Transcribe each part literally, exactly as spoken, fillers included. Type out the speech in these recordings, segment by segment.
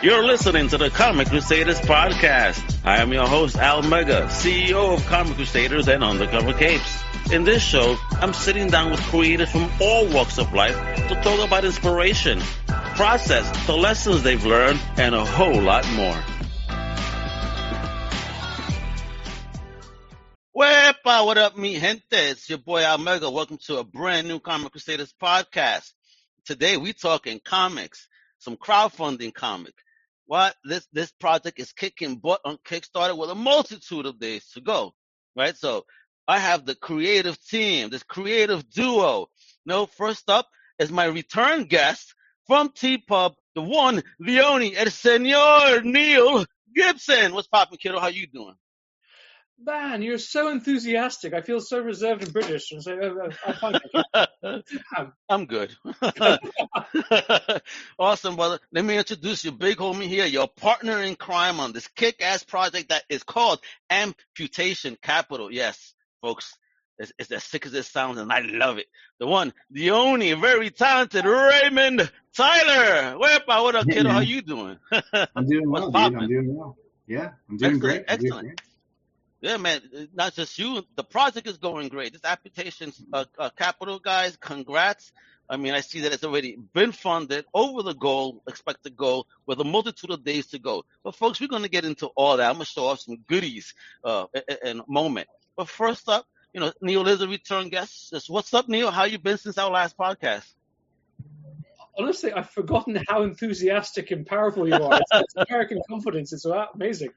You're listening to the Comic Crusaders podcast. I am your host, Al Mega, C E O of Comic Crusaders and Undercover Capes. In this show, I'm sitting down with creators from all walks of life to talk about inspiration, process, the lessons they've learned, and a whole lot more. Wepa, what up, mi gente? It's your boy, Al Mega. Welcome to a brand new Comic Crusaders podcast. Today, we talking comics, some crowdfunding comic. What this this project is kicking butt on Kickstarter with a multitude of days to go, right? So I have the creative team, this creative duo. Now, first up is my return guest from T-Pub, the one, the only, el señor Neil Gibson. What's poppin', kiddo? How you doing? Man, you're so enthusiastic. I feel so reserved and British. And so, uh, I I'm good. Awesome, brother. Let me introduce your big homie here, your partner in crime on this kick-ass project that is called Amputation Capital. Yes, folks, it's, it's as sick as it sounds, and I love it. The one, the only, very talented Raymond Tyler. What up, kiddo? How you doing? I'm doing well, dude. I'm doing well. Yeah, I'm doing excellent, great. I'm excellent. Doing great. Yeah, man, not just you. The project is going great. This Amputation uh, uh, Capital, guys, congrats. I mean, I see that it's already been funded, over the goal, expected goal, with a multitude of days to go. But, folks, we're going to get into all that. I'm going to show off some goodies uh, in a moment. But first up, you know, Neil is a return guest. Just, what's up, Neil? How you been since our last podcast? Honestly, I've forgotten how enthusiastic and powerful you are. It's, it's American confidence. It's amazing.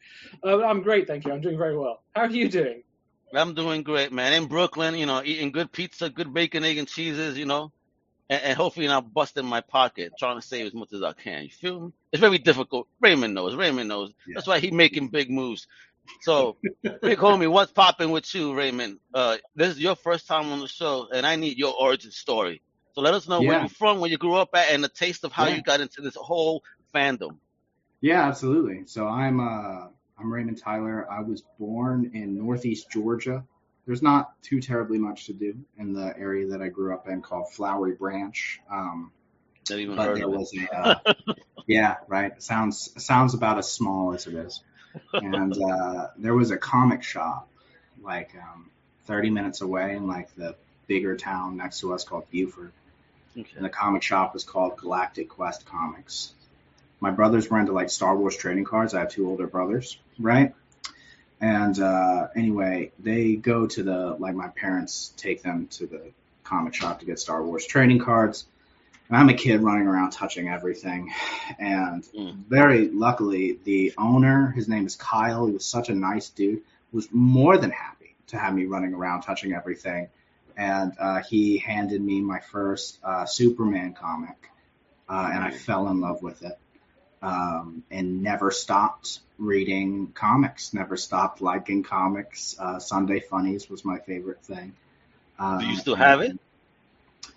Uh, I'm great, thank you. I'm doing very well. How are you doing? I'm doing great, man. In Brooklyn, you know, eating good pizza, good bacon, egg, and cheeses, you know, and, and hopefully not busting my pocket, trying to save as much as I can. You feel me? It's very difficult. Raymond knows. Raymond knows. Yeah. That's why he's making big moves. So, big homie, what's popping with you, Raymond? Uh, this is your first time on the show, and I need your origin story. So let us know yeah. where you're from, where you grew up at, and the taste of how yeah. you got into this whole fandom. Yeah, absolutely. So I'm uh, I'm Raymond Tyler. I was born in Northeast Georgia. There's not too terribly much to do in the area that I grew up in called Flowery Branch. Um, Not even but heard there of was it. A, uh, yeah, right. Sounds sounds about as small as it is. And uh, there was a comic shop like um, thirty minutes away in like the bigger town next to us called Buford. Okay. And the comic shop was called Galactic Quest Comics. My brothers were into, like, Star Wars trading cards. I have two older brothers, right? And uh, anyway, they go to the, like, my parents take them to the comic shop to get Star Wars trading cards. And I'm a kid running around touching everything. And mm. very luckily, the owner, his name is Kyle, he was such a nice dude, was more than happy to have me running around touching everything. And uh, he handed me my first uh, Superman comic, uh, and I fell in love with it um, and never stopped reading comics, never stopped liking comics. Uh, Sunday Funnies was my favorite thing. Uh, do you still have it?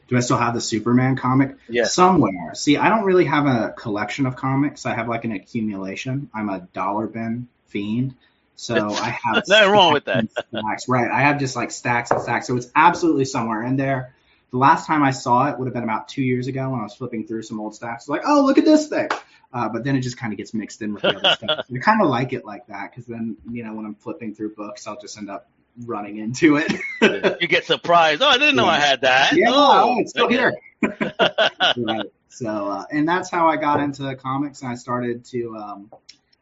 Do I still have the Superman comic? Yes. Somewhere. See, I don't really have a collection of comics. I have like an accumulation. I'm a dollar bin fiend. So I have nothing wrong with that. Stacks. Right. I have just like stacks and stacks. So it's absolutely somewhere in there. The last time I saw it would have been about two years ago when I was flipping through some old stacks. Like, oh, look at this thing. Uh, but then it just kind of gets mixed in with the other stuff. I kind of like it like that because then, you know, when I'm flipping through books, I'll just end up running into it. You get surprised. Oh, I didn't know yeah. I had that. Yeah, oh, oh it's still okay. here. Right. So, uh, and that's how I got into comics, and I started to. Um,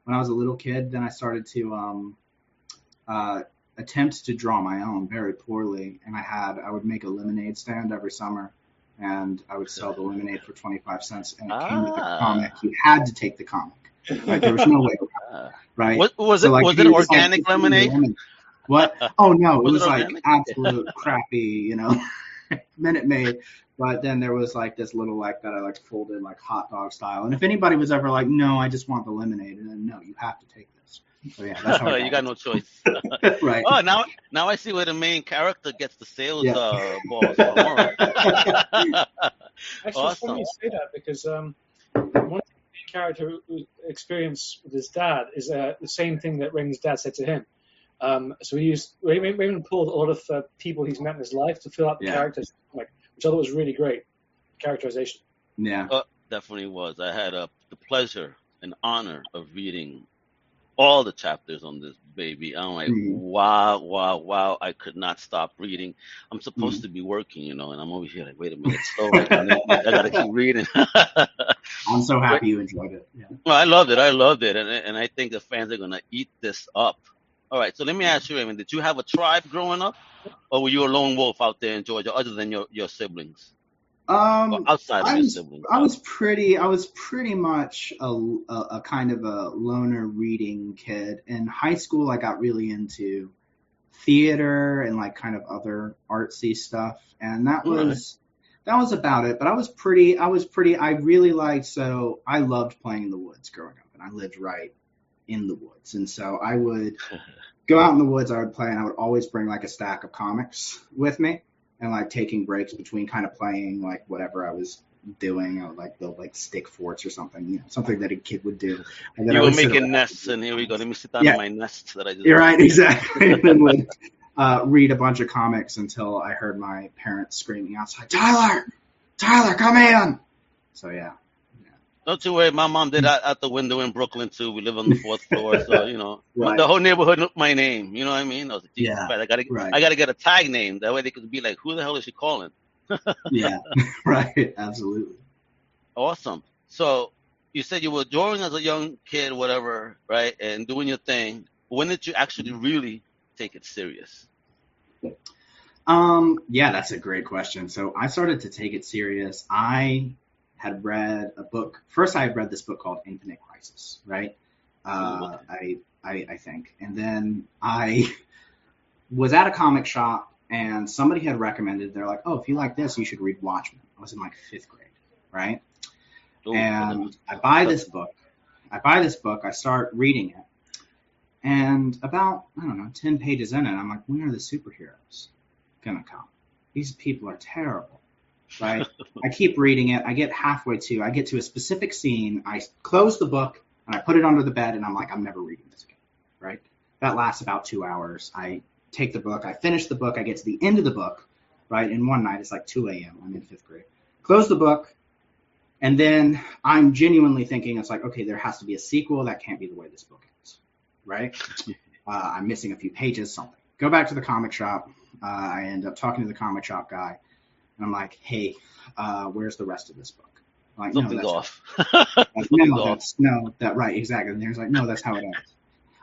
When I was a little kid, then I started to um, uh, attempt to draw my own very poorly, and I had I would make a lemonade stand every summer, and I would sell the lemonade for twenty-five cents, and it ah. came with a comic. You had to take the comic. Like, there was no way around it, right? What, was it, so, like, was it organic like, lemonade? lemonade? What? Oh, no. It was, was it like organic? Absolute crappy, you know, Minute Maid. But then there was, like, this little, like, that I, like, folded, like, hot dog style. And if anybody was ever like, no, I just want the lemonade, and then, no, you have to take this. So, yeah, that's how I got You got it. No choice. Right. Oh, now now I see where the main character gets the sales yeah. uh, balls. Actually, awesome. It's funny you say that because um, one character experience with his dad is uh, the same thing that Raymond's dad said to him. Um, so he used Raymond, Raymond pulled a lot of uh, people he's met in his life to fill out the yeah. characters, like, which I thought was really great characterization. Yeah, uh, definitely was. I had uh, the pleasure an honor of reading all the chapters on this baby. I'm like, mm-hmm. wow, wow, wow. I could not stop reading. I'm supposed mm-hmm. to be working, you know, and I'm over here like, wait a minute, it's over. I got to keep reading. I'm so happy but, you enjoyed it. Yeah. Well, I loved it. I loved it. And, and I think the fans are going to eat this up. All right, so let me ask you, Raymond, did you have a tribe growing up, or were you a lone wolf out there in Georgia other than your, your siblings? Um, well, outside I, of was, I was pretty, I was pretty much a, a, a kind of a loner reading kid. In high school, I got really into theater and like kind of other artsy stuff, and that was right. that was about it. But I was pretty, I was pretty, I really liked. So I loved playing in the woods growing up, and I lived right in the woods, and so I would go out in the woods. I would play, and I would always bring like a stack of comics with me. And, like, taking breaks between kind of playing, like, whatever I was doing. I would, like, build, like, stick forts or something, you know, something that a kid would do. And then you were making nests, and here we go. Let me sit down yeah. in my nest that I just You're right, exactly. And then, like, uh, read a bunch of comics until I heard my parents screaming outside, Tyler! Tyler, come in! So, yeah. yeah. Don't you worry. My mom did out, out the window in Brooklyn, too. We live on the fourth floor, so, you know. Right. The whole neighborhood knew my name. You know what I mean? I was like, Jesus yeah. Christ, I gotta, right. I gotta get a tag name. That way they could be like, who the hell is she calling? yeah, right. Absolutely. Awesome. So you said you were drawing as a young kid, whatever, right, and doing your thing. When did you actually really take it serious? Um. Yeah, that's a great question. So I started to take it serious. I had read a book. First, I had read this book called Infinite Crisis, right? Uh, I, I I think. And then I was at a comic shop and somebody had recommended, they're like, oh, if you like this, you should read Watchmen. I was in like fifth grade, right? Ooh, and I buy this book. I buy this book. I start reading it. And about, I don't know, ten pages in it, I'm like, when are the superheroes going to come? These people are terrible, right? I keep reading it. I get halfway to, I get to a specific scene. I close the book. And I put it under the bed, and I'm like, I'm never reading this again, right? That lasts about two hours. I take the book. I finish the book. I get to the end of the book, right? And one night, it's like two a.m. I'm in fifth grade. Close the book, and then I'm genuinely thinking, it's like, okay, there has to be a sequel. That can't be the way this book ends, right? uh, I'm missing a few pages, something. Go back to the comic shop. Uh, I end up talking to the comic shop guy, and I'm like, hey, uh, where's the rest of this book? Like, no, that's off. Right. Like, no, that's, no, that right, exactly. And there's like, no, that's how it ends.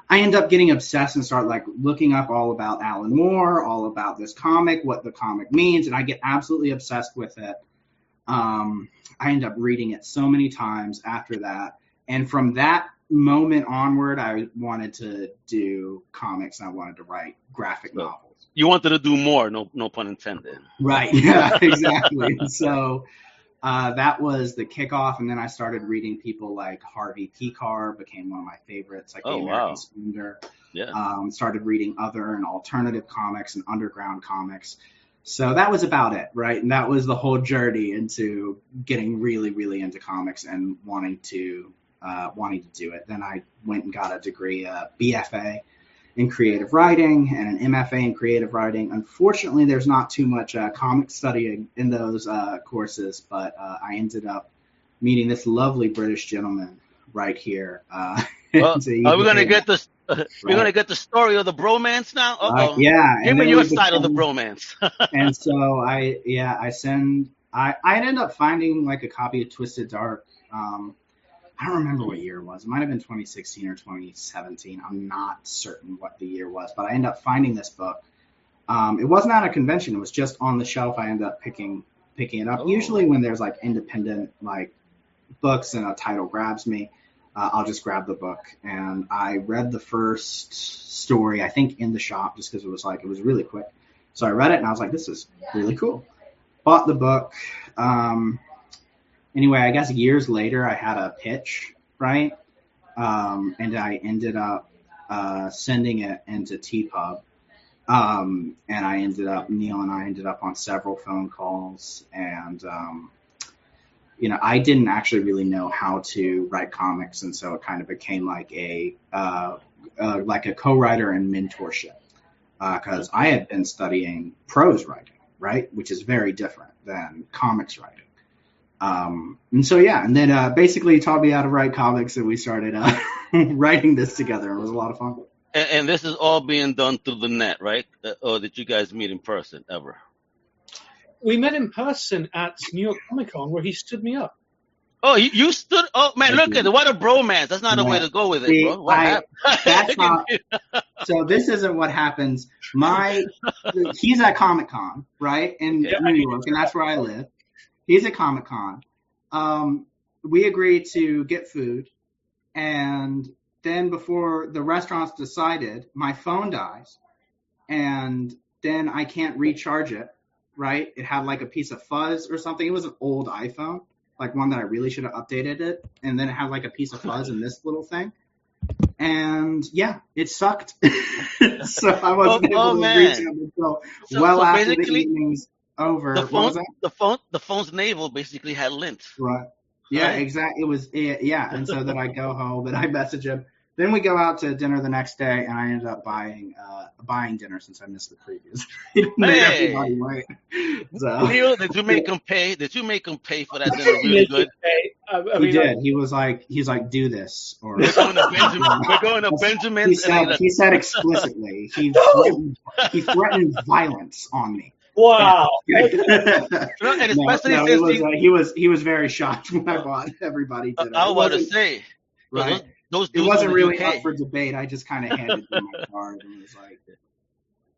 I end up getting obsessed and start like looking up all about Alan Moore, all about this comic, what the comic means, and I get absolutely obsessed with it. Um, I end up reading it so many times after that, and from that moment onward, I wanted to do comics. And I wanted to write graphic so, novels. You wanted to do more, no, no pun intended. Right? Yeah, exactly. So. Uh, that was the kickoff, and then I started reading people like Harvey Pekar, became one of my favorites, like oh, The American wow. Splendor. Yeah. Um, started reading other and alternative comics and underground comics. So that was about it, right? And that was the whole journey into getting really, really into comics and wanting to uh, wanting to do it. Then I went and got a degree, a B F A in creative writing and an M F A in creative writing. Unfortunately, there's not too much uh, comic studying in those uh, courses, but uh, I ended up meeting this lovely British gentleman right here. Uh, well, so are we gonna get this? Uh, right. We're gonna get the story of the bromance now. Uh, yeah, give me your side of the bromance. And so I, yeah, I send. I I ended up finding like a copy of Twisted Dark. Um, I don't remember what year it was. It might have been twenty sixteen or twenty seventeen. I'm not certain what the year was, but I ended up finding this book. Um, it wasn't at a convention. It was just on the shelf. I ended up picking picking it up. Oh. Usually when there's like independent like books and a title grabs me, uh, I'll just grab the book. And I read the first story, I think, in the shop just because it was like it was really quick. So I read it, and I was like, this is really cool. Bought the book. Um Anyway, I guess years later, I had a pitch, right? Um, and I ended up uh, sending it into T-Pub. Um, and I ended up, Neil and I ended up on several phone calls. And, um, you know, I didn't actually really know how to write comics. And so it kind of became like a, uh, uh, like a co-writer and mentorship. Because uh, I had been studying prose writing, right? Which is very different than comics writing. Um, and so, yeah, and then uh, basically he taught me how to write comics, and we started uh, writing this together. It was a lot of fun. And, and this is all being done through the net, right? Or did you guys meet in person ever? We met in person at New York Comic Con, where he stood me up. Oh, you, you stood – oh, man, look at it. What a bromance. That's not yeah. the way to go with it, See, bro. What I, happened? That's not, so this isn't what happens. My – he's at Comic-Con, right, in yeah, New York, and that's where I live. He's at Comic-Con. Um, we agreed to get food, and then before the restaurants decided, my phone dies, and then I can't recharge it, right? It had like a piece of fuzz or something. It was an old iPhone. Like one that I really should have updated it, and then it had like a piece of fuzz in this little thing. And yeah, it sucked. So I wasn't oh, able oh, to man. reach it until so, well so after the evening's over. The, phone, the, phone, the phone's navel basically had lint. Right. Yeah, right? exactly. It was, it, yeah. And so then I go home and I message him. Then we go out to dinner the next day, and I ended up buying uh, buying dinner since I missed the previous. Hey. Everybody wait. So. Neil, did you make him pay? Did you make him pay for that dinner? Really good. I mean, he did. Like, he was like, he's like, do this. Or we're going to Benjamin. We're going to Benjamin. He said, he said explicitly, he threatened, he threatened violence on me. Wow. no, and especially no, no, since was, he, uh, he was he was very shocked when I bought. Everybody did. It. I want to say, right. Those it wasn't really up for debate. I just kind of handed them my card and was like,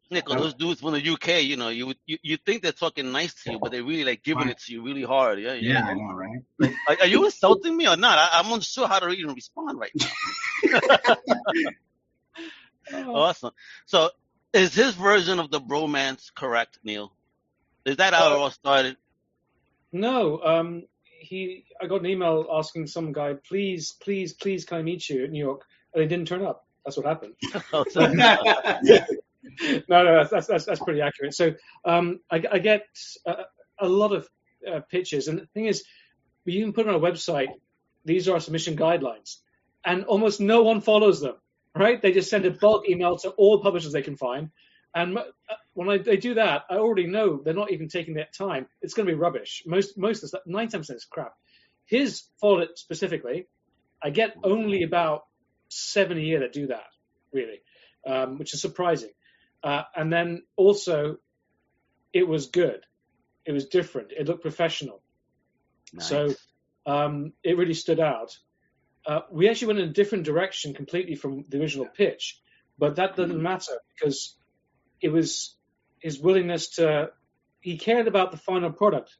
"Nickel, those dudes from the U K, you know, you you, you think they're talking nice to you, but they're really like giving right. it to you really hard." Yeah, yeah, yeah I know, right? Like, are, are you insulting me or not? I, I'm unsure how to even respond right now. Awesome. So, is his version of the bromance correct, Neil? Is that how uh, it all started? No. Um, He, I got an email asking some guy, please, please, please, can I meet you at New York? And they didn't turn up. That's what happened. Oh, no, no, that's, that's that's pretty accurate. So um, I, I get a, a lot of uh, pitches, and the thing is, you can put on a website, these are our submission guidelines, and almost no one follows them, right? They just send a bulk email to all publishers they can find, and when I, they do that, I already know they're not even taking their time. It's going to be rubbish. Most, most of the nine times it's crap. His followed it specifically. I get only about seven a year that do that, really, um, which is surprising. Uh, and then also, it was good. It was different. It looked professional. Nice. So um, it really stood out. Uh, we actually went in a different direction completely from the original pitch, but that doesn't mm-hmm. matter because it was his willingness to, he cared about the final product,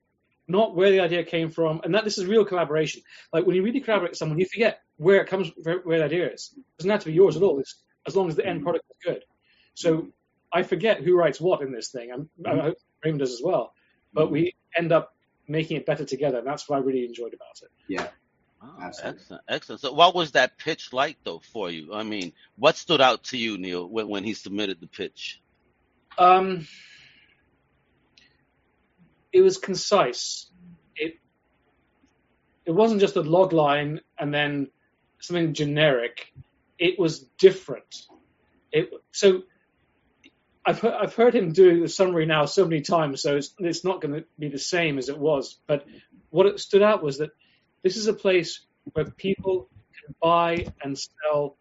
not where the idea came from. And that this is real collaboration. Like when you really collaborate with someone, you forget where it comes, where the idea is. It doesn't have to be yours at all. It's, as long as the end product is good. So I forget who writes what in this thing. I'm, I hope Raymond does as well, but we end up making it better together. And that's what I really enjoyed about it. Yeah. Oh, excellent, excellent. So what was that pitch like though for you? I mean, what stood out to you, Neil, when, when he submitted the pitch? Um, it was concise. It it wasn't just a log line and then something generic. It was different. It so I've I've heard him do the summary now so many times, so it's it's not going to be the same as it was. But what it stood out was that this is a place where people can buy and sell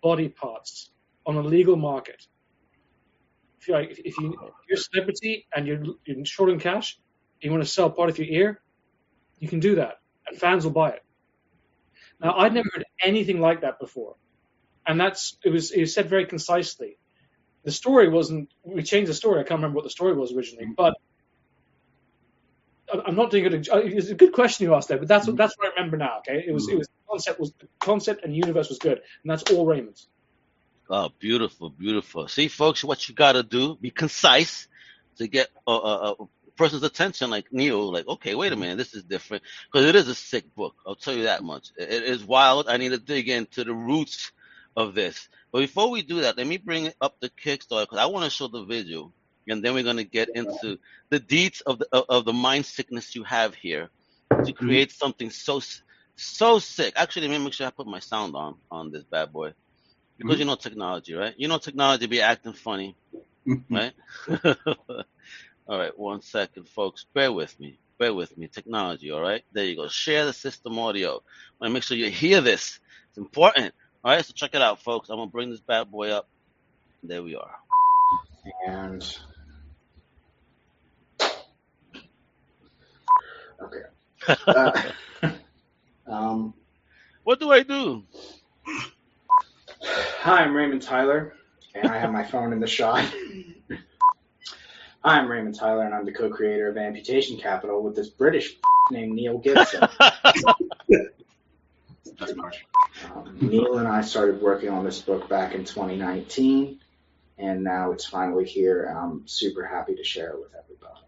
body parts on a legal market. If, if, you, if you're a celebrity and you're, you're short on cash, you want to sell part of your ear, you can do that, and fans will buy it. Now, I'd never heard anything like that before, and that's it was, it was said very concisely. The story wasn't – we changed the story. I can't remember what the story was originally, but I'm not doing it – it's a good question you asked there, but that's what, that's what I remember now, okay? It was, it was – concept was the concept and universe was good, and that's all Raymond's. Oh, beautiful, beautiful. See, folks, what you got to do, be concise to get a, a, a person's attention like Neil, like, okay, wait a minute, this is different. Because it is a sick book, I'll tell you that much. It, it is wild. I need to dig into the roots of this. But before we do that, let me bring up the Kickstarter because I want to show the video, and then we're going to get into the deeds of the, of, of the mind sickness you have here to create something so, so sick. Actually, let me make sure I put my sound on on this bad boy. Because you know technology, right? You know technology be acting funny, right? All right, one second, folks. Bear with me. Bear with me. Technology, all right? There you go. Share the system audio. I want to make sure you hear this. It's important. All right, so check it out, folks. I'm going to bring this bad boy up. There we are. And... okay. Uh, um, what do I do? Hi, I'm Raymond Tyler, and I have my phone in the shot. Hi, I'm Raymond Tyler, and I'm the co-creator of Amputation Capital with this British named Neil Gibson. That's much. Um, Neil and I started working on this book back in twenty nineteen, and now it's finally here, and I'm super happy to share it with everybody.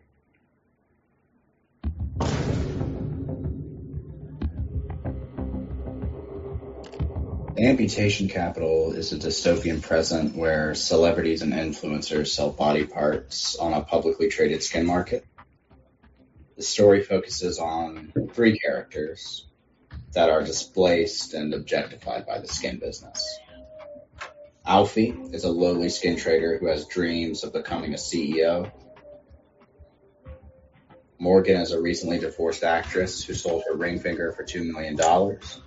Amputation Capital is a dystopian present where celebrities and influencers sell body parts on a publicly traded skin market. The story focuses on three characters that are displaced and objectified by the skin business. Alfie is a lowly skin trader who has dreams of becoming a C E O. Morgan is a recently divorced actress who sold her ring finger for two million dollars.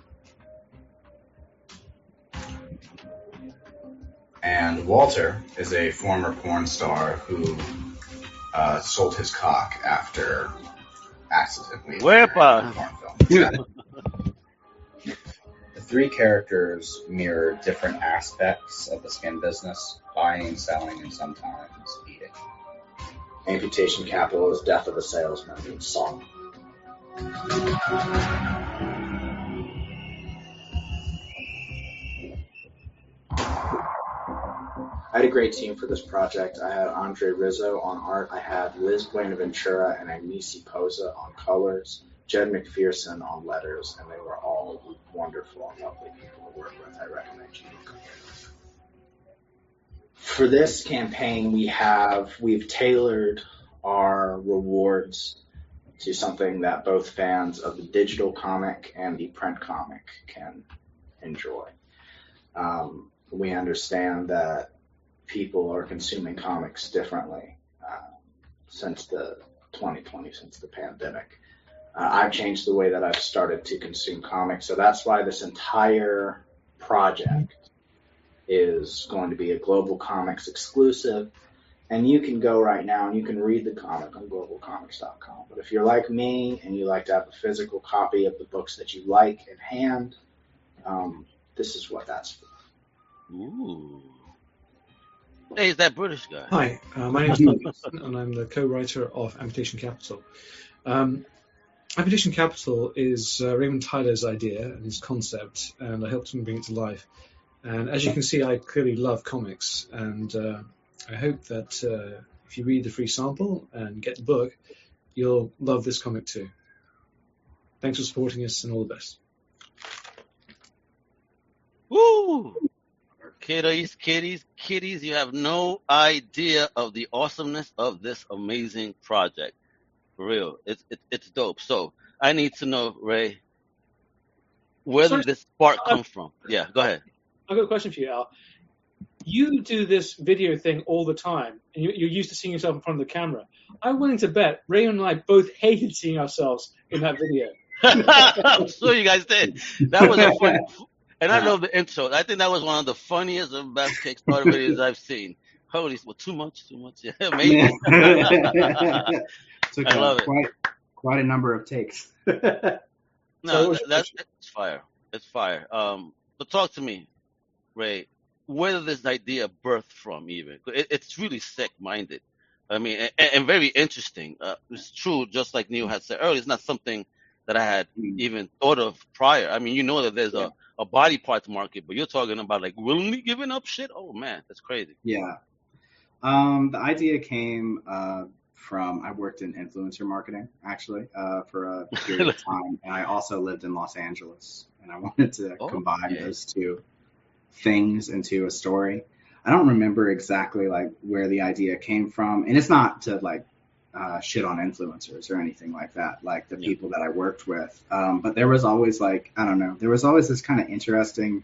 And Walter is a former porn star who uh, sold his cock after accidentally. Wepa! The three characters mirror different aspects of the skin business, buying, selling, and sometimes eating. Amputation Capital is Death of a Salesman. Song. I had a great team for this project. I had Andre Rizzo on art. I had Liz Buenaventura and Agnese Poza on colors, Jed McPherson on letters, and they were all wonderful and lovely people to work with. I recommend you look. For this campaign, we have, we've tailored our rewards to something that both fans of the digital comic and the print comic can enjoy. Um, we understand that people are consuming comics differently uh, since the twenty twenty, since the pandemic. Uh, I've changed the way that I've started to consume comics, so that's why this entire project is going to be a Global Comics exclusive, and you can go right now and you can read the comic on global comics dot com. But if you're like me and you like to have a physical copy of the books that you like in hand, um, this is what that's for. Ooh. Hey, is that British guy? Hi, uh, my name is Neil Gibson, and I'm the co-writer of Amputation Capital. Um, Amputation Capital is uh, Raymond Tyler's idea and his concept, and I helped him bring it to life. And as you can see, I clearly love comics, and uh, I hope that uh, if you read the free sample and get the book, you'll love this comic too. Thanks for supporting us, and all the best. Woo! Kiddies, kiddies, kiddies, you have no idea of the awesomeness of this amazing project. For real, it's it, it's dope. So I need to know, Ray, where did this spark come uh, from? Yeah, go ahead. I've got a question for you, Al. You do this video thing all the time, and you're used to seeing yourself in front of the camera. I'm willing to bet Ray and I both hated seeing ourselves in that video. I'm sure you guys did. That was a fun... And I love the intro. I think that was one of the funniest and best Kickstarter videos I've seen. Holy, well, too much, too much. Yeah, amazing. Took I love quite, it. Quite a number of takes. No, so that, that's it's fire. It's fire. Um, but talk to me, Ray. Where did this idea birth from? Even it, it's really sick-minded. I mean, and, and very interesting. Uh, it's true, just like Neil had said earlier. It's not something that I had even thought of prior. I mean, you know that there's yeah. a, a body parts market, but you're talking about like willingly giving up shit? Oh, man, that's crazy. Yeah. Um, the idea came uh, from, I worked in influencer marketing, actually, uh, for a period of time. And I also lived in Los Angeles. And I wanted to oh, combine yeah. those two things into a story. I don't remember exactly like where the idea came from. And it's not to like, Uh, shit on influencers or anything like that, like the yeah. people that I worked with. Um, but there was always like, I don't know, there was always this kind of interesting,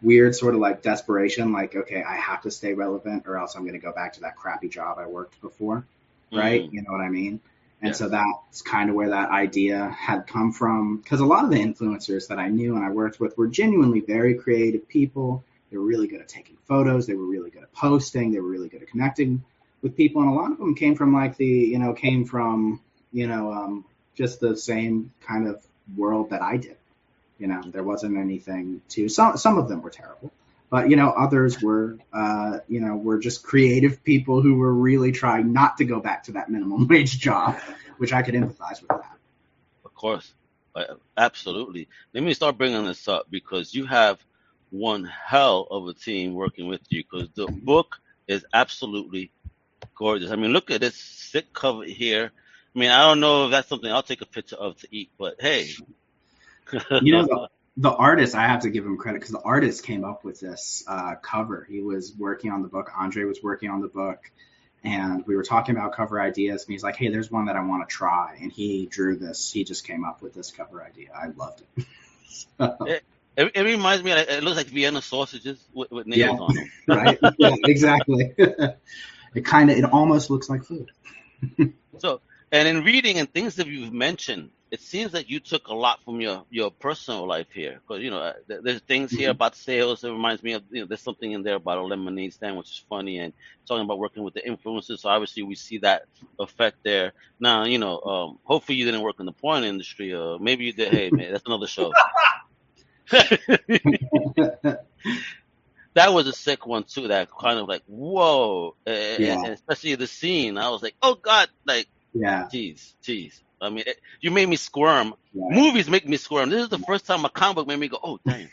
weird sort of like desperation, like, okay, I have to stay relevant or else I'm going to go back to that crappy job I worked before, right? Mm-hmm. You know what I mean? And yeah. so that's kind of where that idea had come from, because a lot of the influencers that I knew and I worked with were genuinely very creative people. They were really good at taking photos. They were really good at posting. They were really good at connecting with people. And a lot of them came from like the, you know, came from, you know, um, just the same kind of world that I did. You know, there wasn't anything to, some, some of them were terrible. But, you know, others were, uh, you know, were just creative people who were really trying not to go back to that minimum wage job, which I could empathize with that. Of course. Absolutely. Let me start bringing this up because you have one hell of a team working with you because the book is absolutely gorgeous. I mean, look at this thick cover here. I mean, I don't know if that's something I'll take a picture of to eat, but hey. You know, the- The artist, I have to give him credit because the artist came up with this uh, cover. He was working on the book. Andre was working on the book, and we were talking about cover ideas. And he's like, "Hey, there's one that I want to try." And he drew this. He just came up with this cover idea. I loved it. so. it, it, it reminds me. It looks like Vienna sausages with, with nails yeah. on them. right? Yeah, exactly. it kind of. It almost looks like food. so, and in reading and things that you've mentioned. It seems like you took a lot from your, your personal life here. Because, you know, there's things here mm-hmm. about sales. It reminds me of, you know, there's something in there about a lemonade stand, which is funny. And talking about working with the influencers. So, obviously, we see that effect there. Now, you know, um, hopefully you didn't work in the porn industry. Or maybe you did. Hey, man, that's another show. That was a sick one, too. That kind of like, whoa. And, yeah. and especially the scene. I was like, oh, God. Like, yeah. geez, geez. I mean, it, you made me squirm. Yeah. Movies make me squirm. This is the first time a comic book made me go, oh, damn.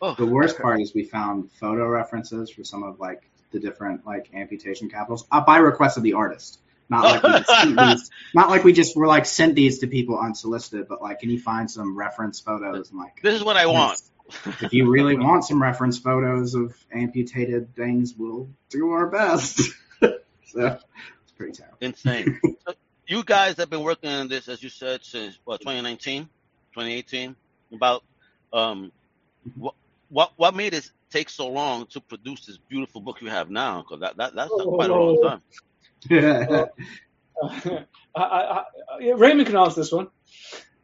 oh. The worst part is we found photo references for some of, like, the different, like, amputation capitals uh, by request of the artist. Not like, we just sent these, not like we just were, like, sent these to people unsolicited, but, like, can you find some reference photos? And, like, this is what I want. If you really want some reference photos of amputated things, we'll do our best. So it's pretty terrible. Insane. You guys have been working on this, as you said, since what, twenty nineteen, twenty eighteen. About um, what what what made it take so long to produce this beautiful book you have now? Because that, that that's oh, quite a long time. Yeah. uh, I, I, I, Raymond can answer this one.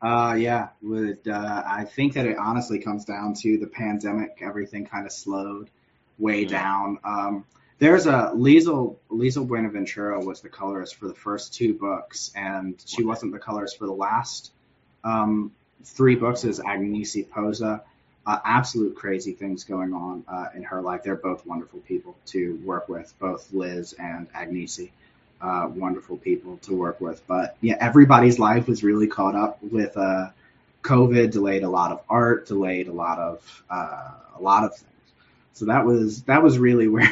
Uh, yeah, would uh, I think that it honestly comes down to the pandemic. Everything kind of slowed way yeah. down. Um, There's a Liz Buenaventura was the colorist for the first two books, and she wasn't the colorist for the last um, three books. Is Agnese Poza? Uh, absolute crazy things going on uh, in her life. They're both wonderful people to work with, both Liz and Agnese. Uh, wonderful people to work with, but yeah, everybody's life was really caught up with uh, COVID. Delayed a lot of art. Delayed a lot of uh, a lot of things. So that was that was really where.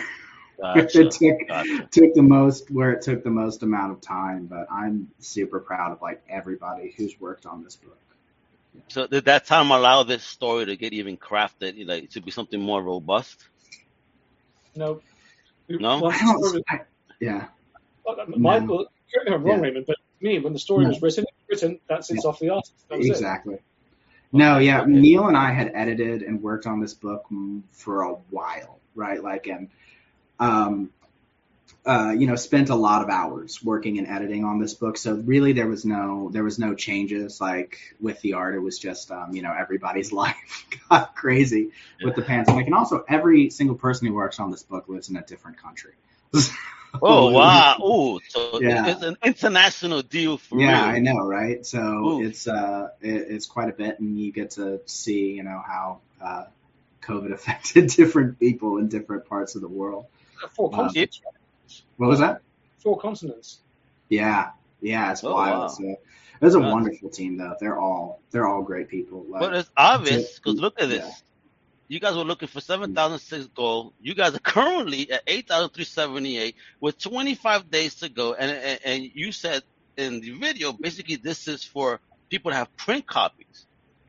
Gotcha, it took, gotcha. took the most where it took the most amount of time, but I'm super proud of like everybody who's worked on this book. Yeah. So did that time allow this story to get even crafted, like to be something more robust? No, no. Well, I don't, was, I, yeah, Michael, no. wrong, yeah. Raymond, but to me, when the story no. was written, written that's it's yeah. off the artist. Exactly. It. No, yeah, okay. Neil and I had edited and worked on this book for a while, right? Like and. Um, uh, you know, spent a lot of hours working and editing on this book. So really, there was no there was no changes like with the art. It was just um, you know, everybody's life got crazy with the pandemic, and also every single person who works on this book lives in a different country. Oh wow! Oh, so yeah. it's an international deal for me. Yeah, real. I know, right? So Ooh. it's uh, it, it's quite a bit, and you get to see you know how uh, COVID affected different people in different parts of the world. Four continents. Um, what was that? Four continents. Yeah, yeah, it's oh, wild. Wow. So, there's a wow. wonderful team, though. They're all they're all great people. Like, but it's obvious because look at this. Yeah. You guys were looking for seven thousand six gold. You guys are currently at eight thousand three seventy eight with twenty five days to go. And, and and you said in the video, basically, this is for people to have print copies.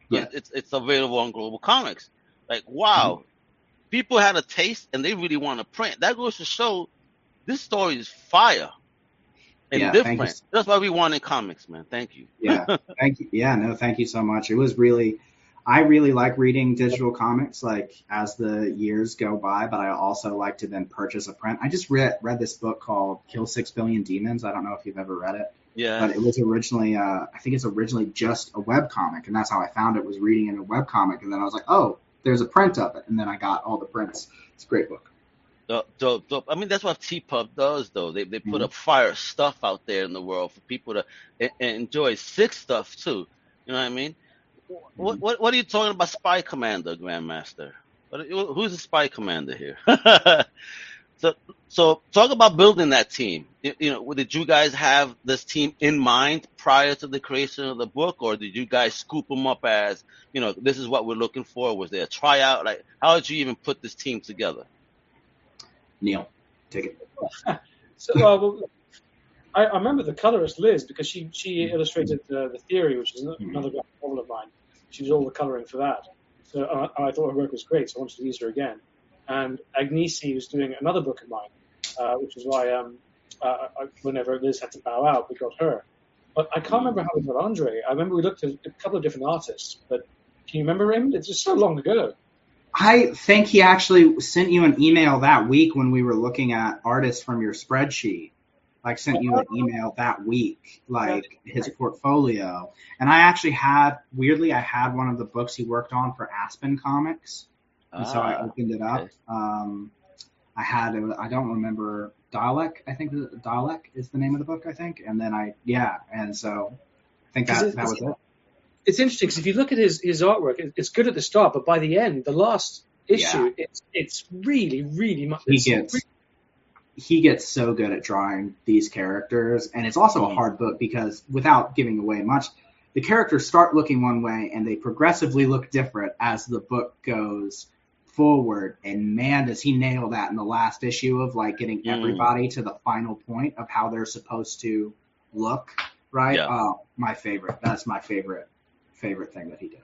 Yeah, it's it's available on Global Comics. Like wow. Mm-hmm. People had a taste, and they really want to print. That goes to show this story is fire and yeah, different. That's why we wanted comics, man. Thank you. Yeah, thank you. Yeah, no, thank you so much. It was really – I really like reading digital comics, like, as the years go by, but I also like to then purchase a print. I just read, read this book called Kill Six Billion Demons. I don't know if you've ever read it. Yeah. But it was originally, uh, I think it's originally just a webcomic, and that's how I found it, was reading in a webcomic, and then I was like, oh, there's a print of it, and then I got all the prints. It's a great book. Dope, dope, dope. I mean, that's what T-Pub does, though. They they put mm-hmm. up fire stuff out there in the world for people to and, and enjoy. Sick stuff, too. You know what I mean? Mm-hmm. What, what what are you talking about, Spy Commander, Grandmaster? What, who's the Spy Commander here? So, so talk about building that team. You, you know, did you guys have this team in mind prior to the creation of the book, or did you guys scoop them up as, you know, this is what we're looking for? Was there a tryout? Like, how did you even put this team together? Neil, take it. So, uh, well, I, I remember the colorist Liz, because she, she illustrated the, the theory, which is another graphic novel of mine. She did all the coloring for that. So uh, I thought her work was great, so I wanted to use her again. And Agnese was doing another book of mine, uh, which is why um, uh, I, whenever Liz had to bow out, we got her. But I can't remember how we got Andre. I remember we looked at a couple of different artists, but can you remember him? It's just so long ago. I think he actually sent you an email that week when we were looking at artists from your spreadsheet. Like, sent you an email that week, like his portfolio. And I actually had, weirdly, I had one of the books he worked on for Aspen Comics. And ah, so I opened it up. Okay. Um, I had, I don't remember, Dalek, I think Dalek is the name of the book, I think. And then I, yeah, and so I think that, that was it. It's interesting because if you look at his, his artwork, it's good at the start, but by the end, the last issue, yeah. it's it's really, really much. He gets, really... he gets so good at drawing these characters, and it's also a hard book because, without giving away much, the characters start looking one way, and they progressively look different as the book goes forward, and man, does he nail that in the last issue of, like, getting mm. everybody to the final point of how they're supposed to look, right? Yeah. Oh, my favorite. That's my favorite. favorite thing that he did.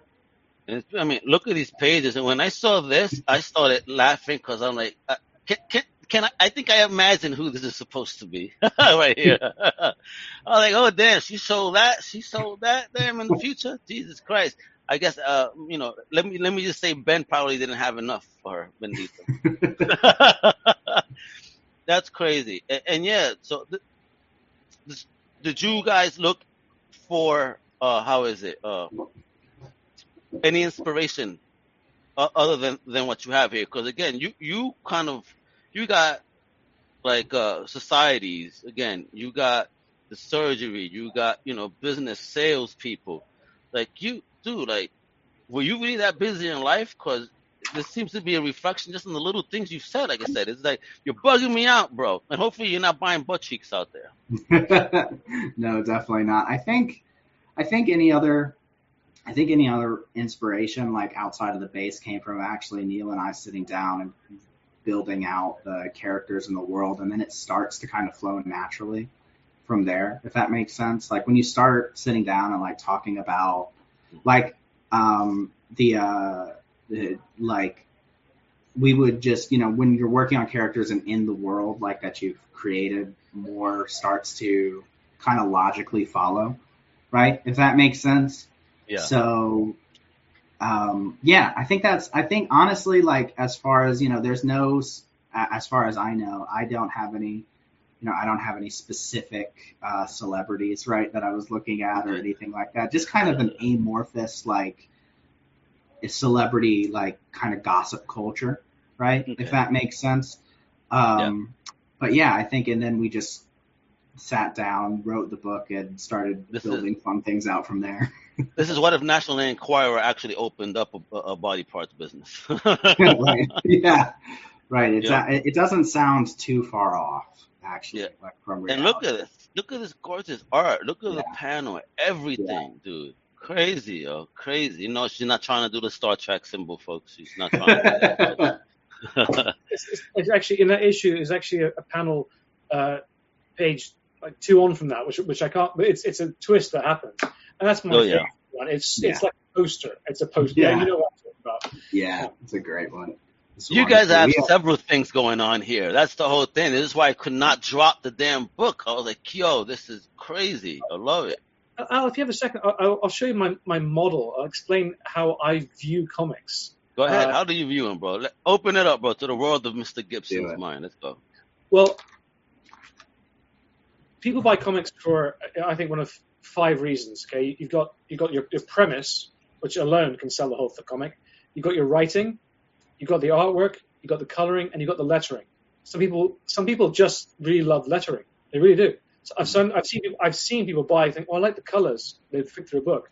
And I mean, look at these pages. And when I saw this, I started laughing because I'm like, uh, can, can, can I, I think I imagine who this is supposed to be right here. I'm like, oh, damn, she sold that. She sold that. Damn, in the future. Jesus Christ. I guess, uh, you know, let me let me just say Ben probably didn't have enough for her, Benita. That's crazy. And, and yeah, so th- th- did you guys look for Uh, how is it? Uh, any inspiration uh, other than, than what you have here? Because again, you, you kind of you got like uh, societies. Again, you got the surgery. You got you know business salespeople. Like you, dude. Like, were you really that busy in life? Because there seems to be a reflection just on the little things you've said. Like I said, it's like you're bugging me out, bro. And hopefully, you're not buying butt cheeks out there. No, definitely not. I think. I think any other, I think any other inspiration like outside of the base came from actually Neil and I sitting down and building out the characters in the world, and then it starts to kind of flow naturally from there. If that makes sense, like when you start sitting down and like talking about like um, the, uh, the like we would just you know when you're working on characters and in the world like that you've created, more starts to kind of logically follow. Right, if that makes sense. Yeah. So, um, yeah, I think that's. I think honestly, like as far as you know, there's no. As far as I know, I don't have any. You know, I don't have any specific uh, celebrities, right, that I was looking at or anything like that. Just kind of an amorphous, like, celebrity, like kind of gossip culture, right? Okay. If that makes sense. Um, yeah. But yeah, I think, and then we just. Sat down, wrote the book, and started this building is, fun things out from there. This is what if National Enquirer actually opened up a, a body parts business. Right. Yeah, right. It's yeah. Not, it doesn't sound too far off, actually. Yeah. Like from reality. And look at this. Look at this gorgeous art. Look at yeah. the panel. Everything, yeah. dude. Crazy, yo. Crazy. You know, she's not trying to do the Star Trek symbol, folks. She's not trying to do that. it's, it's, it's actually, in that issue, is actually a, a panel uh, page like two on from that, which which I can't. But it's it's a twist that happens, and that's my oh, favorite yeah. one. It's yeah. it's like a poster. It's a poster. Yeah, yeah, you know what I'm talking about. Yeah, it's a great one. It's you wonderful. Guys have yeah. several things going on here. That's the whole thing. This is why I could not drop the damn book. I was like, yo, this is crazy. I love it. Al, if you have a second, I'll, I'll show you my, my model. I'll explain how I view comics. Go ahead. Uh, how do you view them, bro? Let, open it up, bro, to the world of Mister Gibson's mind. Let's go. Well. people buy comics for, I think, one of five reasons. Okay, you've got you've got your, your premise, which alone can sell the whole comic. You've got your writing, you've got the artwork, you've got the coloring, and you've got the lettering. Some people some people just really love lettering. They really do. So I've seen I've seen people, I've seen people buy think, oh, I like the colors. They flick through a book.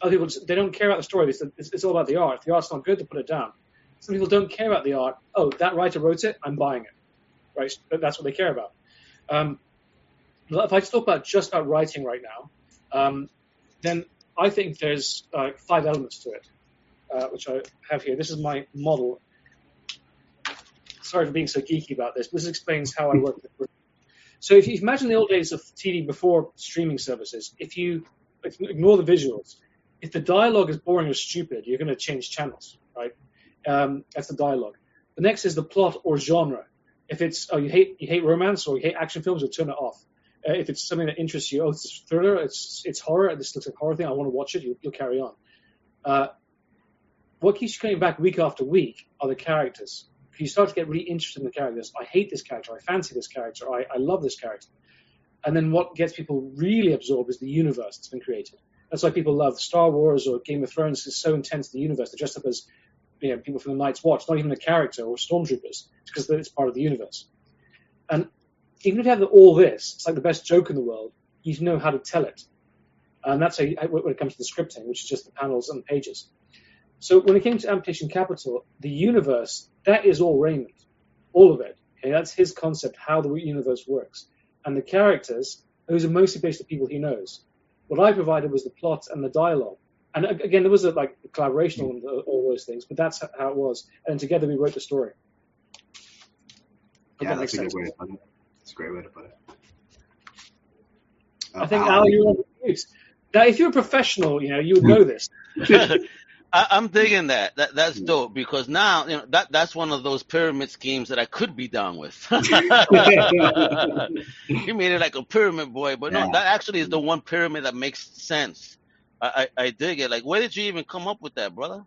Other people just, they don't care about the story. It's, it's all about the art. If the art's not good, they put it down. Some people don't care about the art. Oh, that writer wrote it. I'm buying it. Right? That's what they care about. Um, if I talk about just about writing right now, um, then I think there's uh, five elements to it, uh, which I have here. This is my model. Sorry for being so geeky about this, but this explains how I work. So if you imagine the old days of T V before streaming services, if you ignore the visuals, if the dialogue is boring or stupid, you're going to change channels, right? Um, that's the dialogue. The next is the plot or genre. If it's, oh, you hate you hate romance or you hate action films, you'll turn it off. Uh, if it's something that interests you, oh, it's a thriller, it's it's horror, this looks like a horror thing, I want to watch it, you, you'll carry on. Uh, what keeps you coming back week after week are the characters. You start to get really interested in the characters. I hate this character, I fancy this character, I, I love this character. And then what gets people really absorbed is the universe that's been created. That's why people love Star Wars or Game of Thrones. It's so intense, the universe. They're dressed up as, you know, people from the Night's Watch, not even a character or stormtroopers, because it's part of the universe. And even if you have all this, it's like the best joke in the world, you know how to tell it. And that's how you, when it comes to the scripting, which is just the panels and pages. So when it came to Amputation Capital, the universe, that is all Raymond, all of it. Okay? That's his concept, how the universe works. And the characters, those are mostly based on people he knows. What I provided was the plot and the dialogue. And again, there was a like a collaboration on the, all those things, but that's how it was. And together we wrote the story. Hope yeah, that that's a good way to put it. That's a great way to put it. Uh, I think, Al, Al you're on the news. Now, if you're a professional, you know, you would know this. I, I'm digging that. that. That's dope because now you know that that's one of those pyramid schemes that I could be down with. You made it like a pyramid boy, but yeah. No, that actually is the one pyramid that makes sense. I, I, I dig it. Like, where did you even come up with that, brother?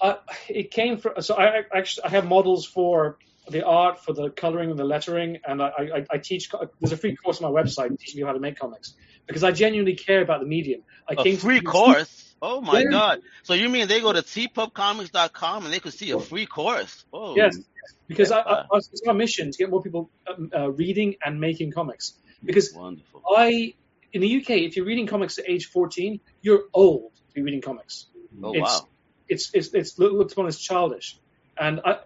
Uh, it came from. So I, I actually I have models for the art, for the coloring and the lettering, and I, I, I teach. There's a free course on my website teaching you how to make comics because I genuinely care about the medium. I a came free to- course. Oh, my yeah. God. So you mean they go to T Pub Comics dot com and they could see a free course? Whoa. Yes, because yeah. I, I, it's my mission to get more people uh, reading and making comics. Because Wonderful. I, in the U K, if you're reading comics at age fourteen, you're old to be reading comics. Oh, it's, wow. It's, it's, it's looked upon as childish. And I,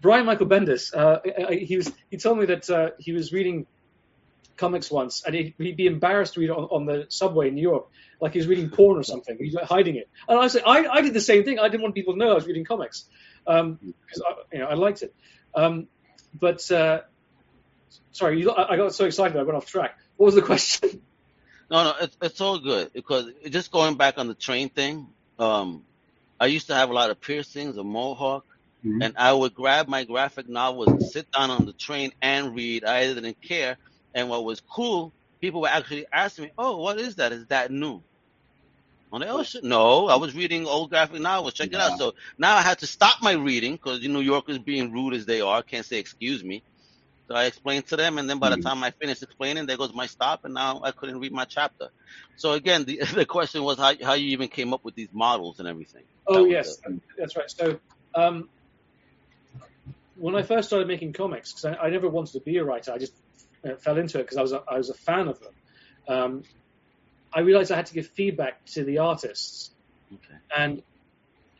Brian Michael Bendis, uh, I, I, he was he told me that uh, he was reading comics once, and he'd, he'd be embarrassed to read it on, on the subway in New York, like he was reading porn or something. He's like hiding it. And I said, I, I did the same thing. I didn't want people to know I was reading comics um, because I, you know, I liked it. Um, but uh, sorry, you, I got so excited I went off track. What was the question? No, no, it's, it's all good because just going back on the train thing, um, I used to have a lot of piercings, a mohawk. Mm-hmm. And I would grab my graphic novels and sit down on the train and read. I didn't care. And what was cool, people were actually asking me, oh, what is that? Is that new? I'm like, oh, shit. No, I was reading old graphic novels. Check yeah. it out. So now I had to stop my reading because New Yorkers being rude as they are can't say excuse me. So I explained to them. And then by the mm-hmm. time I finished explaining, there goes my stop. And now I couldn't read my chapter. So, again, the the question was how, how you even came up with these models and everything. Oh, that yes. The, That's right. So um, when I first started making comics, because I, I never wanted to be a writer, I just – I fell into it because I was a, I was a fan of them. Um, I realized I had to give feedback to the artists. Okay. And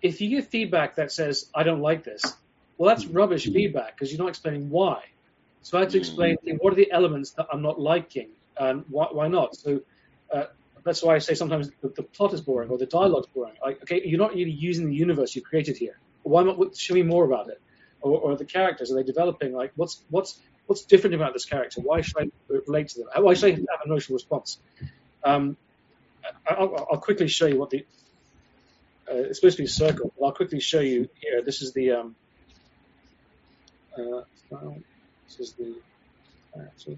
if you give feedback that says, I don't like this, well, that's rubbish feedback because you're not explaining why. So I had to explain what are the elements that I'm not liking and why, why not. So uh, that's why I say sometimes the, the plot is boring or the dialogue's boring. Like, okay, you're not really using the universe you've created here. Why not? Show me more about it. Or, or the characters, are they developing? Like, what's what's What's different about this character? Why should I relate to them? Why should I have an emotional response? Um, I'll, I'll quickly show you what the... Uh, it's supposed to be a circle, but I'll quickly show you here. This is the... Um, uh, this is the... Uh,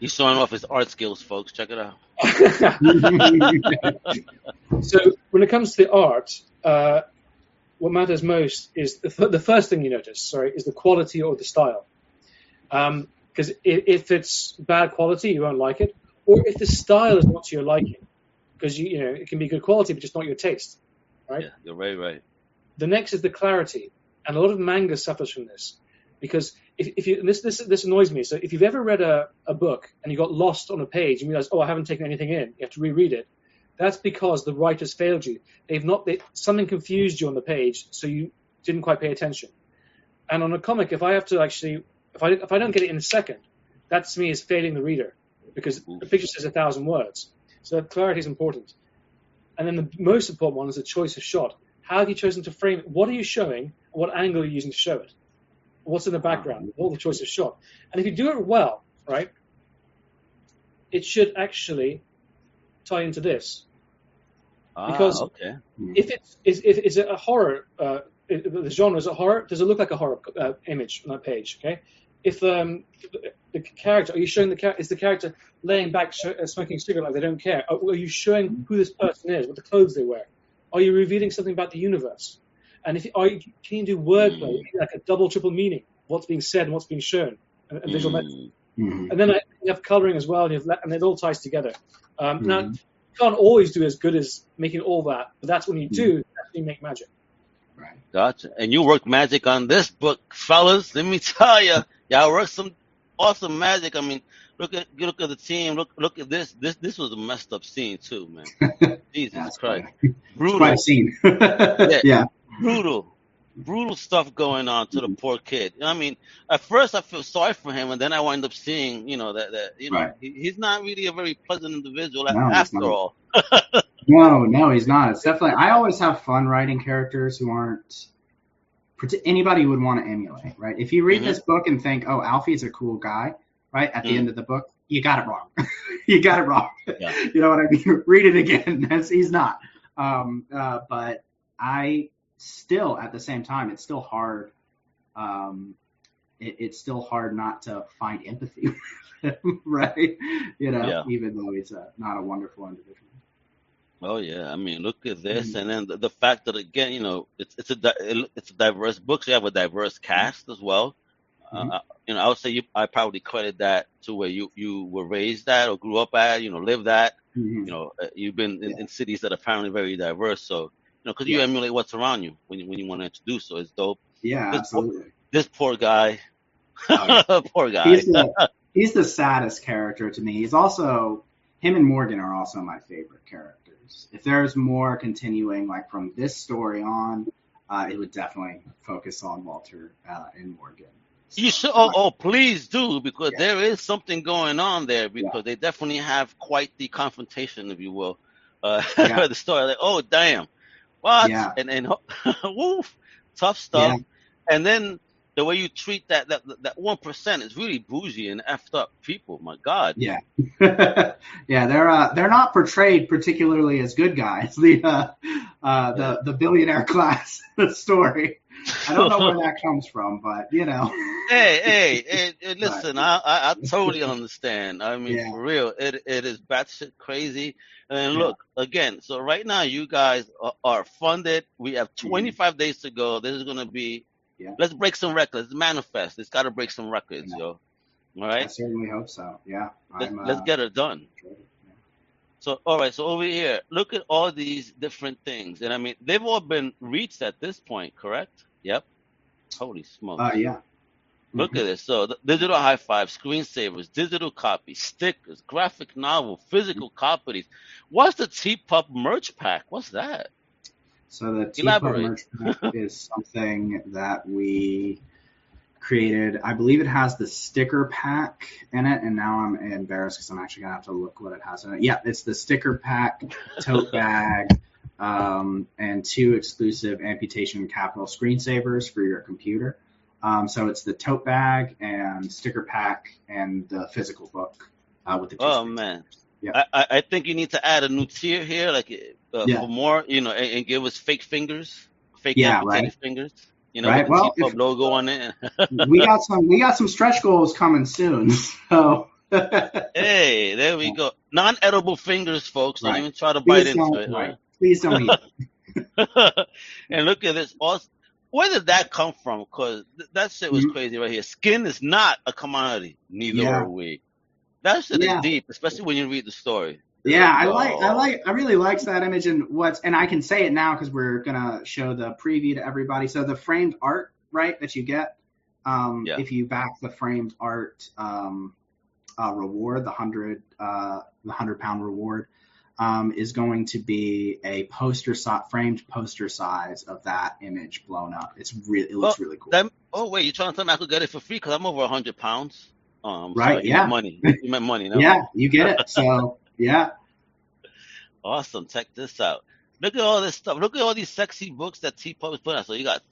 He's showing off his art skills, folks. Check it out. So when it comes to the art... Uh, What matters most is the, th- the first thing you notice, sorry, is the quality or the style. Um, because if it's bad quality, you won't like it. Or if the style is not to your liking, because you, you know, it can be good quality, but just not your taste, right? Yeah, you're right, right. The next is the clarity, and a lot of manga suffers from this, because if, if you and this this this annoys me. So if you've ever read a, a book and you got lost on a page and realized, oh, I haven't taken anything in, you have to reread it. That's because the writers failed you. They've not they, something confused you on the page, so you didn't quite pay attention. And on a comic, if I have to actually, if I if I don't get it in a second, that to me is failing the reader, because the picture says a thousand words. So clarity is important. And then the most important one is the choice of shot. How have you chosen to frame it? What are you showing? And what angle are you using to show it? What's in the background? All the choice of shot. And if you do it well, right, it should actually tie into this. Ah, because okay. if it's is is it a horror, uh, it, the genre is a horror. Does it look like a horror uh, image on that page? Okay. If um, the character, are you showing the character, is the character laying back sh- smoking a cigarette like they don't care? Are, are you showing who this person is, what the clothes they wear? Are you revealing something about the universe? And if you, are you, can you do wordplay, mm. like a double, triple meaning, what's being said and what's being shown, and, and visual metaphor? Mm. And then I, you have coloring as well, and, you have, and it all ties together. Um, mm. Now, you can't always do as good as making all that, but that's when you do, that's when you make magic. Right. Gotcha. And you worked magic on this book, fellas. Let me tell you. Y'all worked some awesome magic. I mean, look at look at the team. Look look at this. This this was a messed up scene too, man. Jesus Christ, funny. Brutal quite a scene. yeah. yeah, brutal, brutal stuff going on to mm-hmm. the poor kid. I mean, at first I feel sorry for him, and then I wind up seeing, you know, that that you know right. he, he's not really a very pleasant individual no, after all. no, no, he's not. It's definitely. I always have fun writing characters who aren't. Anybody would want to emulate, right? If you read mm-hmm. this book and think, oh, Alfie's a cool guy, right? At mm-hmm. the end of the book, you got it wrong. you got it wrong. Yeah. You know what I mean? Read it again. That's, he's not. Um, uh, but I still, at the same time, it's still hard. Um, it, it's still hard not to find empathy with him, right? You know, yeah. even though he's a, not a wonderful individual. Oh yeah, I mean, look at this, mm-hmm. and then the, the fact that again, you know, it's it's a di- it's a diverse book. So you have a diverse cast as well. Mm-hmm. Uh, you know, I would say you, I probably credit that to where you, you were raised at or grew up at. You know, lived at. Mm-hmm. You know, you've been in, yeah. in cities that are apparently very diverse. So you know, because you yeah. emulate what's around you when you, when you want to introduce. So it's dope. Yeah, this absolutely. Poor, this poor guy, uh, poor guy. He's the, he's the saddest character to me. He's also him and Morgan are also my favorite characters. If there's more continuing, like from this story on, uh, it would definitely focus on Walter uh, and Morgan. So, you should, oh, oh, please do, because yeah. there is something going on there. Because yeah. they definitely have quite the confrontation, if you will, uh, yeah. the story. Like, oh, damn, what? Yeah. And and woof, tough stuff. Yeah. And then the way you treat that that that one percent is really bougie and effed up people. My God. Yeah, yeah. They're uh, they're not portrayed particularly as good guys. The uh, uh, the the billionaire class story. I don't know where that comes from, but you know. Hey, hey, hey, hey listen, I, I I totally understand. I mean, yeah. for real, it it is batshit crazy. And yeah. look, again, so right now you guys are, are funded. We have twenty-five mm-hmm. days to go. This is gonna be. Yeah. Let's break some records. Let's manifest. It's got to break some records, yeah. yo. All right? I certainly hope so, yeah. Let, uh, let's get it done. Yeah. So, all right, so over here, look at all these different things. And, I mean, they've all been reached at this point, correct? Yep. Holy smokes. Oh, uh, yeah. Mm-hmm. Look at this. So, the digital high five, screensavers, digital copies, stickers, graphic novel, physical mm-hmm. copies. What's the T-Pub merch pack? What's that? So the T-Pub merch pack is something that we created. I believe it has the sticker pack in it, and now I'm embarrassed because I'm actually going to have to look what it has in it. Yeah, it's the sticker pack, tote bag, um, and two exclusive Amputation Capital screensavers for your computer. Um, so it's the tote bag and sticker pack and the physical book uh, with the two Oh, man. Yeah. I, I think you need to add a new tier here, like uh, yeah. for more, you know, and, and give us fake fingers, fake yeah, right. fingers, you know, right. with well, T-Pub logo on it. we got some, we got some stretch goals coming soon. So hey, there we go, non-edible fingers, folks. Right. Don't even try to Please bite into it. Right. Please don't eat. And look at this, awesome. Where did that come from? Because th- that shit was mm-hmm. crazy right here. Skin is not a commodity. Neither yeah. are we. That shit yeah. is deep, especially when you read the story. Yeah, I like, I like, I really liked that image, and what's, and I can say it now because we're gonna show the preview to everybody. So the framed art, right, that you get, um, yeah. if you back the framed art um, uh, reward, the hundred, uh, the hundred pound reward, um, is going to be a poster so- framed poster size of that image blown up. It's really, it looks well, really cool. That, oh wait, you're trying to tell me I could get it for free because I'm over a hundred pounds. Um, right? Sorry, yeah. You meant money. You meant money. No? Yeah, you get it. So. Yeah. Awesome. Check this out. Look at all this stuff. Look at all these sexy books that T-Pub is putting out. So you got,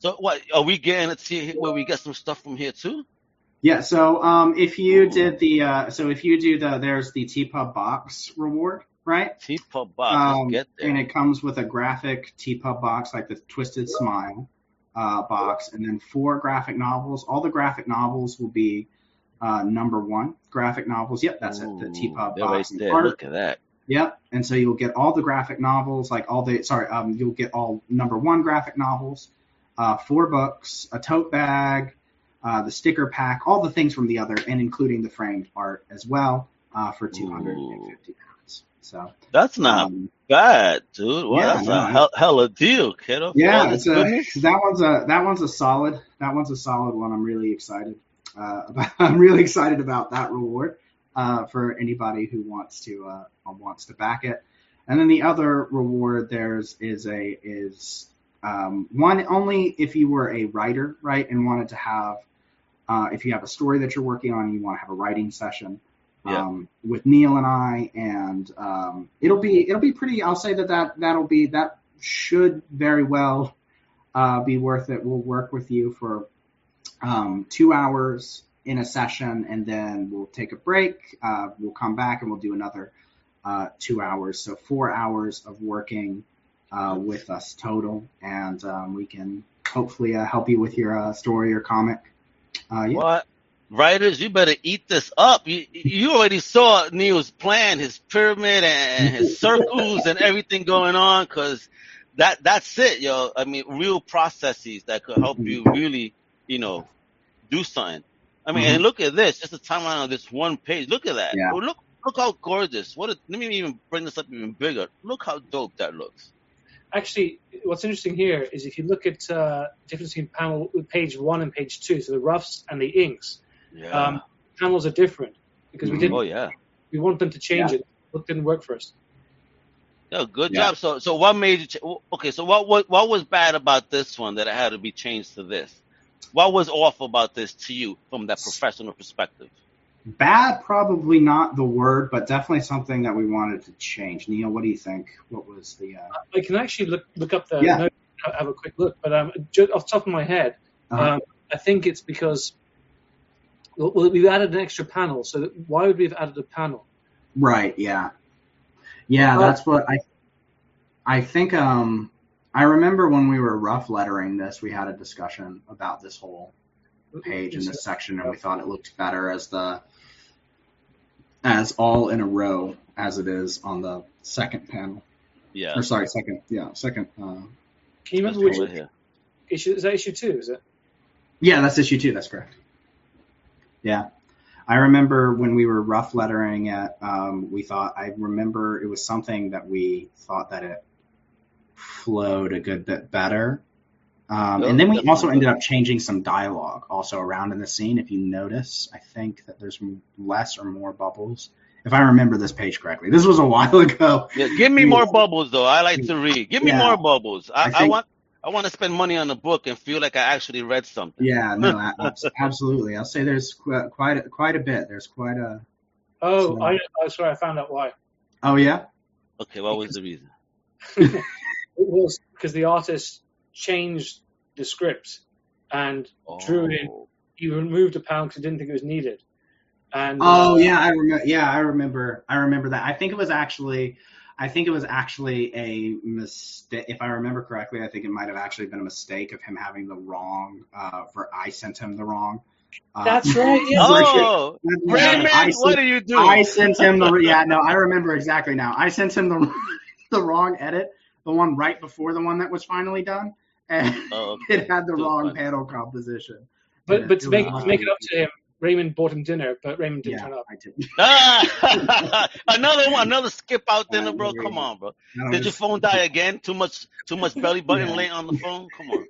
so what, are we getting, let's see where we get some stuff from here too? Yeah. So um, if you Ooh. did the, uh, so if you do the, there's the T-Pub box reward, right? T-Pub box. Um, let's get there. And it comes with a graphic T-Pub box, like the Twisted Smile uh, box, and then four graphic novels. All the graphic novels will be Uh, number one, graphic novels. Yep, that's Ooh, it. The T-Pub box. Right there. Look at that. Yep, and so you'll get all the graphic novels, like all the, sorry, um, you'll get all number one graphic novels, uh, four books, a tote bag, uh, the sticker pack, all the things from the other, and including the framed art as well uh, for two hundred fifty pounds. So that's not um, bad, dude. Wow, yeah, that's no, a hell, hella deal, kiddo. Yeah, wow, it's a, that one's a that one's a solid. That one's a solid one. I'm really excited. Uh, about, I'm really excited about that reward uh, for anybody who wants to uh, wants to back it. And then the other reward there's is a is um, one only if you were a writer, right, and wanted to have uh, if you have a story that you're working on, and you want to have a writing session um, yeah. with Neil and I, and um, it'll be it'll be pretty. I'll say that, that that'll be that should very well uh, be worth it. We'll work with you for. Um, two hours in a session, and then we'll take a break. Uh, we'll come back and we'll do another uh, two hours. So four hours of working uh, with us total, and um, we can hopefully uh, help you with your uh, story or comic. Uh, yeah. Well, writers, you better eat this up. You, you already saw Neil's plan, his pyramid and his circles and everything going on, because that, that's it, yo. I mean, real processes that could help you really, you know, do something. I mean, mm-hmm. and look at this. Just the timeline on this one page. Look at that. Yeah. Oh, look, look how gorgeous. What? A, let me even bring this up even bigger. Look how dope that looks. Actually, what's interesting here is if you look at uh, difference between panel page one and page two, so the roughs and the inks. Yeah. Um, panels are different because mm-hmm. we didn't. Oh yeah. We want them to change yeah. it. What didn't work for us? Yeah, good yeah. job. So, so what made it? Okay, so what, what what was bad about this one that it had to be changed to this? What was awful about this to you from that professional perspective? Bad, probably not the word, but definitely something that we wanted to change. Neil, what do you think? What was the? Uh... I can actually look look up the yeah. notes and have a quick look, but um, off the top of my head, uh-huh. um, I think it's because well, we've added an extra panel. So that, why would we have added a panel? Right. Yeah. Yeah, well, that's what I. I think. Um, I remember when we were rough lettering this, we had a discussion about this whole page in this section, and we thought it looked better as the as all in a row as it is on the second panel. Yeah. Or sorry, second. Yeah, second. Uh, Can you remember which here. issue? Is that issue two? Is it? Yeah, that's issue two. That's correct. Yeah, I remember when we were rough lettering it. Um, we thought I remember it was something that we thought that it. Flowed a good bit better, um, and then we also ended up changing some dialogue also around in the scene. If you notice, I think that there's less or more bubbles. If I remember this page correctly, this was a while ago. Yeah, give me more bubbles, though. I like to read. Give me yeah. more bubbles. I, I, think, I want. I want to spend money on a book and feel like I actually read something. Yeah, no, absolutely. I'll say there's quite a, quite a bit. There's quite a. Oh, so, I, I'm sorry. I found out why. Oh yeah. Okay, what was the reason? It was because the artist changed the script and oh. drew in. He removed a panel because he didn't think it was needed. And oh uh, yeah, I remember. Yeah, I remember. I remember that. I think it was actually, I think it was actually a mistake. If I remember correctly, I think it might have actually been a mistake of him having the wrong. Uh, for I sent him the wrong. Uh, That's right. Yeah. Oh, Raymond, what are you doing? I sent him the. Yeah, no, I remember exactly now. I sent him the the wrong edit. The one right before the one that was finally done, and oh, okay. it had the wrong fun. panel composition. But but to make to make it up to him, Raymond bought him dinner, but Raymond didn't yeah, turn up. I didn't. Ah! another one, another skip out dinner, bro. Come on, bro. No, Did your phone die again? Too much, too much belly button yeah. laying on the phone. Come on.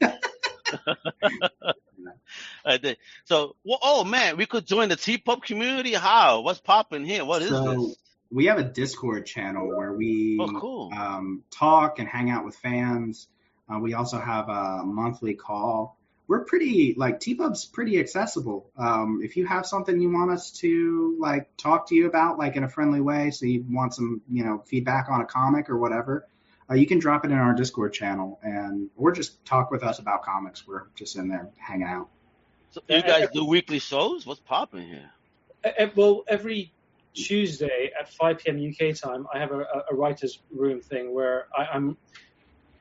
I did. So, well, oh man, we could join the T-Pub community. How? What's popping here? What is so, this? We have a Discord channel where we oh, cool. um, talk and hang out with fans. Uh, we also have a monthly call. We're pretty, like, T-Pub's pretty accessible. Um, if you have something you want us to, like, talk to you about, like, in a friendly way, so you want some, you know, feedback on a comic or whatever, uh, you can drop it in our Discord channel, and or just talk with us about comics. We're just in there hanging out. So you guys do weekly shows? What's popping here? Uh, well, every Tuesday at five p.m. U K time, I have a, a writer's room thing where I, I'm...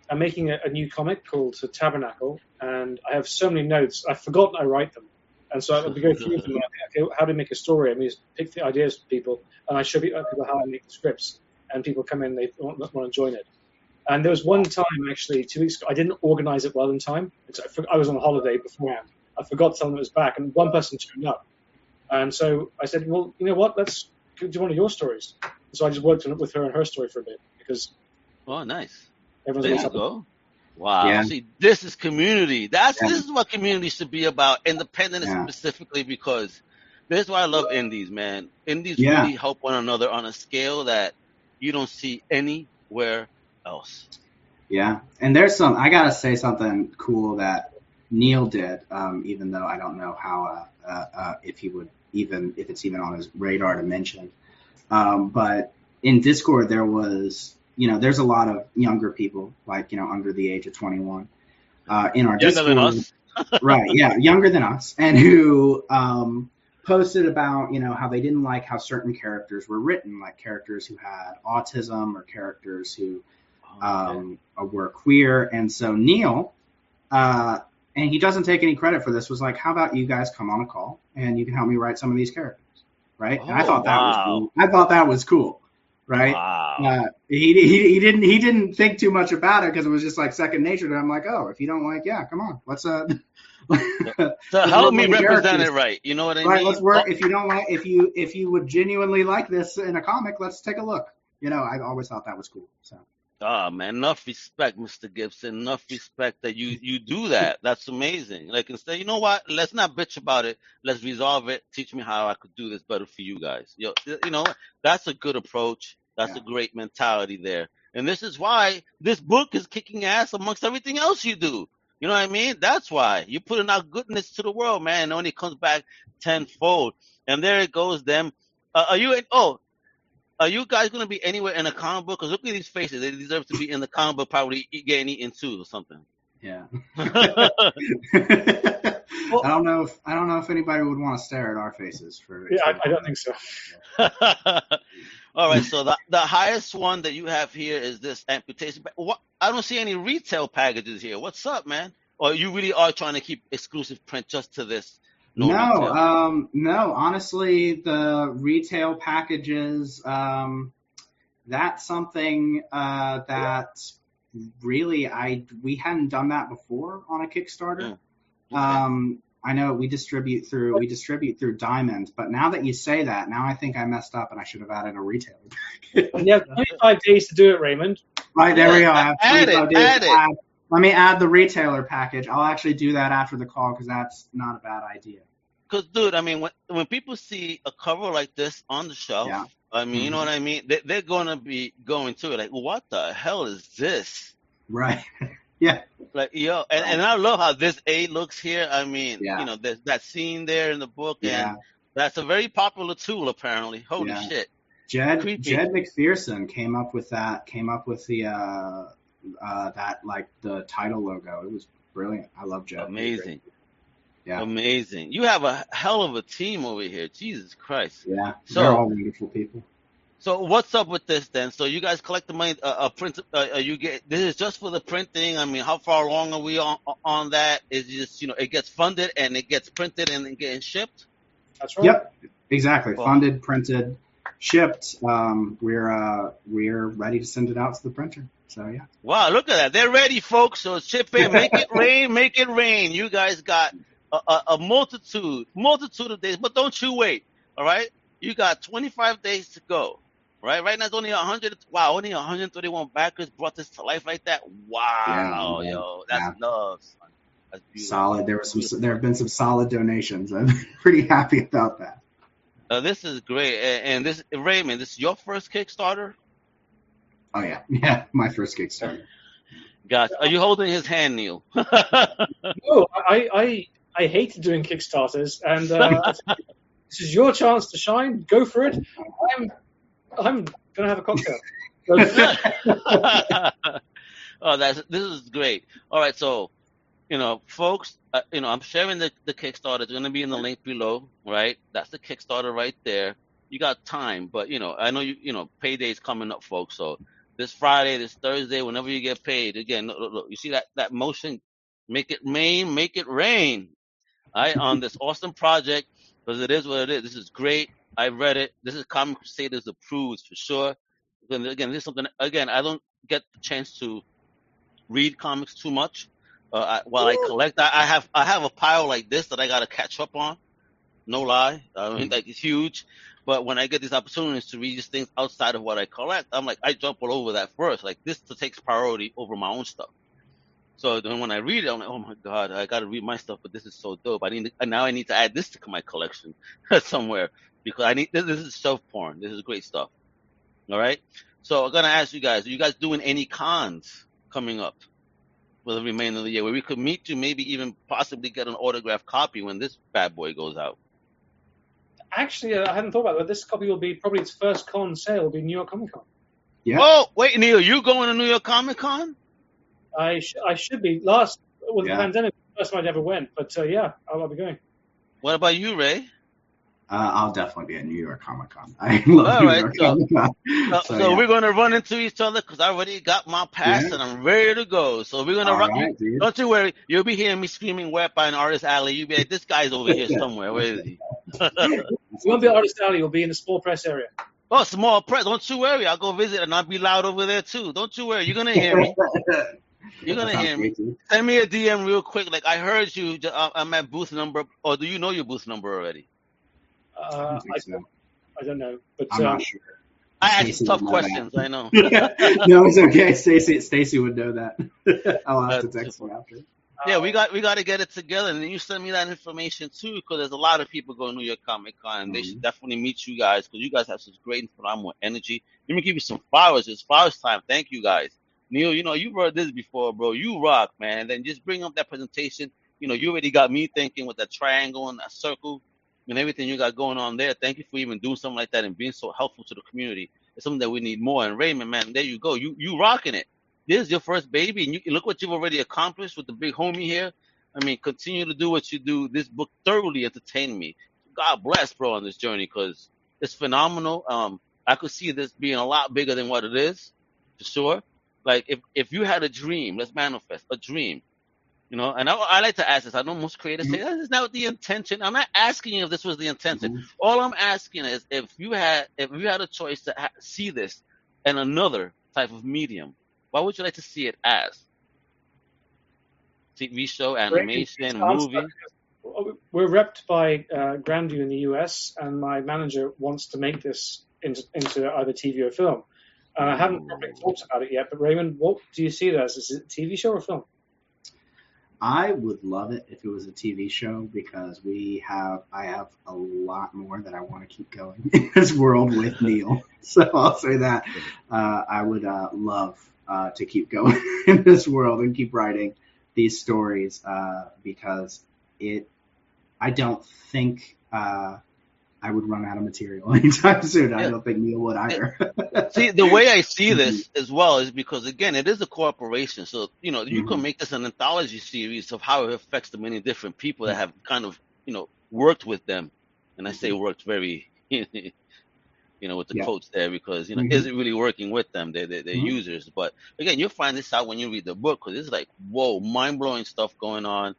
I'm making a, a new comic called Tabernacle, and I have so many notes. I've forgotten I write them. And so I would go through them, like, okay, how do I make a story? I mean, just pick the ideas from people, and I show people how I make the scripts. And people come in, they want, want to join it. And there was one time, actually, two weeks ago, I didn't organize it well in time. I, for, I was on holiday beforehand. I forgot someone was back, and one person turned up. And so I said, well, you know what, let's do one of your stories. And so I just worked on it with her and her story for a bit. because. Oh, nice. Everyone there you go. Wow. Yeah. See, this is community. That's yeah. This is what community should be about, independent yeah. specifically, because this is why I love indies, man. Indies yeah. really help one another on a scale that you don't see anywhere else. Yeah. And there's some, I got to say something cool that Neil did, um, even though I don't know how, uh, uh, uh, if he would even, if it's even on his radar to mention. Um, but in Discord, there was... You know, there's a lot of younger people, like, you know, under the age of twenty-one uh, in our Discord. Younger than us. Right, yeah, younger than us. And who um, posted about, you know, how they didn't like how certain characters were written, like characters who had autism or characters who um, oh, were queer. And so Neil, uh, and he doesn't take any credit for this, was like, how about you guys come on a call and you can help me write some of these characters, right? Oh, and I thought that wow. was cool. I thought that was cool. Right. Wow. Uh, he, he he didn't he didn't think too much about it because it was just like second nature. And I'm like, oh, if you don't like, yeah, come on, let's uh. so help me represent it right. You know what I right, mean? Let's work. If you don't like, if you if you would genuinely like this in a comic, let's take a look. You know, I always thought that was cool. So. Ah, oh, man, enough respect, Mister Gibson. Enough respect that you you do that. That's amazing. Like, instead, you know what? Let's not bitch about it. Let's resolve it. Teach me how I could do this better for you guys. You know, you know that's a good approach. That's yeah. a great mentality there. And this is why this book is kicking ass amongst everything else you do. You know what I mean? That's why. You're putting out goodness to the world, man. And it only comes back tenfold. And there it goes, them. Uh, are you in? Oh, are you guys going to be anywhere in a comic book? Because look at these faces. They deserve to be in the comic book, probably getting eaten too or something. Yeah. Well, I don't know if I don't know if anybody would want to stare at our faces for. Yeah, I, I don't think so. All right, so the the highest one that you have here is this amputation. What, I don't see any retail packages here. What's up, man? Or you really are trying to keep exclusive print just to this? No, no, um, no. Honestly, the retail packages. Um, that's something uh, that yeah. really I we hadn't done that before on a Kickstarter. Yeah. Okay. Um, I know we distribute through we distribute through Diamond, but now that you say that, now I think I messed up and I should have added a retailer. You have twenty-five days to do it, Raymond. Right, there we go. I have add it, days add it. Add, let me add the retailer package. I'll actually do that after the call because that's not a bad idea. Because, dude, I mean, when when people see a cover like this on the shelf, yeah. I mean, mm-hmm. you know what I mean? They, they're going to be going to it like, what the hell is this? Right. Yeah. Like, yo, and, and I love how this A looks here. I mean, yeah. you know, there's that scene there in the book, and yeah. that's a very popular tool, apparently. Holy yeah. shit. Jed Creepy. Jed McPherson came up with that, came up with the, uh, uh, that, like, the title logo. It was brilliant. I love Jed. Amazing. Yeah. Amazing. You have a hell of a team over here. Jesus Christ. Yeah. So, they're all wonderful people. So what's up with this then? So you guys collect the money, uh, uh, print, uh, you get, this is just for the printing. I mean, how far along are we on, on that? Is just, you know, it gets funded and it gets printed and then getting shipped. That's right. Yep, exactly. Well, funded, printed, shipped, um, we're uh, we're ready to send it out to the printer. So yeah. Wow, look at that! They're ready, folks. So ship it, make it rain, make it rain. You guys got a, a, a multitude, multitude of days, but don't you wait. All right, you got twenty-five days to go. Right, right now it's only one hundred. Wow, only one hundred thirty-one backers brought this to life like that. Wow, yeah, yo, that's yeah. love, son. That's beautiful. Solid. There was some. There have been some solid donations. I'm pretty happy about that. Uh, this is great, and this Raymond, this is your first Kickstarter? Oh yeah, yeah, my first Kickstarter. Gotcha. Are you holding his hand, Neil? No, I, I I hate doing Kickstarters, and uh, this is your chance to shine. Go for it. I'm I'm gonna have a cocktail. Oh, that's this is great. All right, so you know, folks. Uh, you know, I'm sharing the, the Kickstarter. It's going to be in the link below, right? That's the Kickstarter right there. You got time, but, you know, I know, you you know, payday's coming up, folks. So this Friday, this Thursday, whenever you get paid, again, look, look, look, you see that, that motion? Make it rain, make it rain, all right, on this awesome project, because it is what it is. This is great. I read it. This is Comic Crusaders approved for sure. Again, again, this is something, again, I don't get the chance to read comics too much. Uh, I, while I collect, I, I have I have a pile like this that I gotta catch up on. No lie, I mean, mm-hmm. like it's huge. But when I get these opportunities to read these things outside of what I collect, I'm like I jump all over that first. Like this takes priority over my own stuff. So then when I read it, I'm like, oh my god, I gotta read my stuff. But this is so dope. I need to, now I need to add this to my collection somewhere because I need this, this is self porn. This is great stuff. All right. So I'm gonna ask you guys: are you guys doing any cons coming up for the remainder of the year, where we could meet to maybe even possibly get an autographed copy when this bad boy goes out? Actually, uh, I hadn't thought about that. This copy will be probably its first con sale, will be New York Comic Con. Yeah. Oh, wait, Neil, you going to New York Comic Con? I sh- I should be. Last, with yeah. the pandemic, first time I'd ever went, but uh, yeah, I'll, I'll be going. What about you, Ray? Uh, I'll definitely be at New York Comic Con. I love All New right, York so, Comic Con. So, so, so yeah. we're going to run into each other because I already got my pass yeah. and I'm ready to go. So we're going to run. Right, you, don't you worry. You'll be hearing me screaming wet by an artist alley. You'll be like, this guy's over here somewhere. Where is he? You won't be at artist alley. You'll be in the small press area. Oh, small press. Don't you worry. I'll go visit and I'll be loud over there too. Don't you worry. You're going to hear me. You're going to hear me. Crazy. Send me a D M real quick. Like, I heard you. I'm at booth number. Or do you know your booth number already? Uh, I, I, so. I don't know, but I'm um, not sure. I ask tough questions. That. I know. No, it's okay. Stacy, Stacy would know that. I'll have uh, to text her after. Yeah, we got we got to get it together, and then you send me that information too, because there's a lot of people going to New York Comic Con, and mm-hmm. they should definitely meet you guys because you guys have such great and phenomenal energy. Let me give you some flowers. It's flowers time. Thank you guys, Neil. You know you've heard this before, bro. You rock, man. And then just bring up that presentation. You know you already got me thinking with that triangle and that circle. And everything you got going on there. Thank you for even doing something like that and being so helpful to the community. It's something that we need more. And Raymond, man, there you go. You you rocking it. This is your first baby, and you look what you've already accomplished with the big homie here. I mean, continue to do what you do. This book thoroughly entertained me. God bless, bro, on this journey because it's phenomenal. Um, I could see this being a lot bigger than what it is, for sure. Like if if you had a dream, let's manifest a dream. You know, and I, I like to ask this. I know most creators mm-hmm. say, that is not the intention. I'm not asking you if this was the intention. Mm-hmm. All I'm asking is if you had if you had a choice to ha- see this in another type of medium, what would you like to see it as? T V show, animation, movie? We're repped by uh, Grandview in the U S, and my manager wants to make this into, into either T V or film. Uh, I haven't probably thought about it yet, but Raymond, what do you see it as? Is it a T V show or film? I would love it if it was a T V show because we have, I have a lot more that I want to keep going in this world with Neil. So I'll say that uh, I would uh, love uh, to keep going in this world and keep writing these stories uh, because it, I don't think uh, I would run out of material anytime soon. Yeah. I don't think Neil would either. See, the way I see this as well is because, again, it is a corporation. So, you know, you mm-hmm. can make this an anthology series of how it affects the many different people that have kind of, you know, worked with them. And I say worked very, you know, with the yeah. quotes there because, you know, mm-hmm. isn't really working with them. They're, they're, they're mm-hmm. users. But, again, you'll find this out when you read the book because it's like, whoa, mind-blowing stuff going on.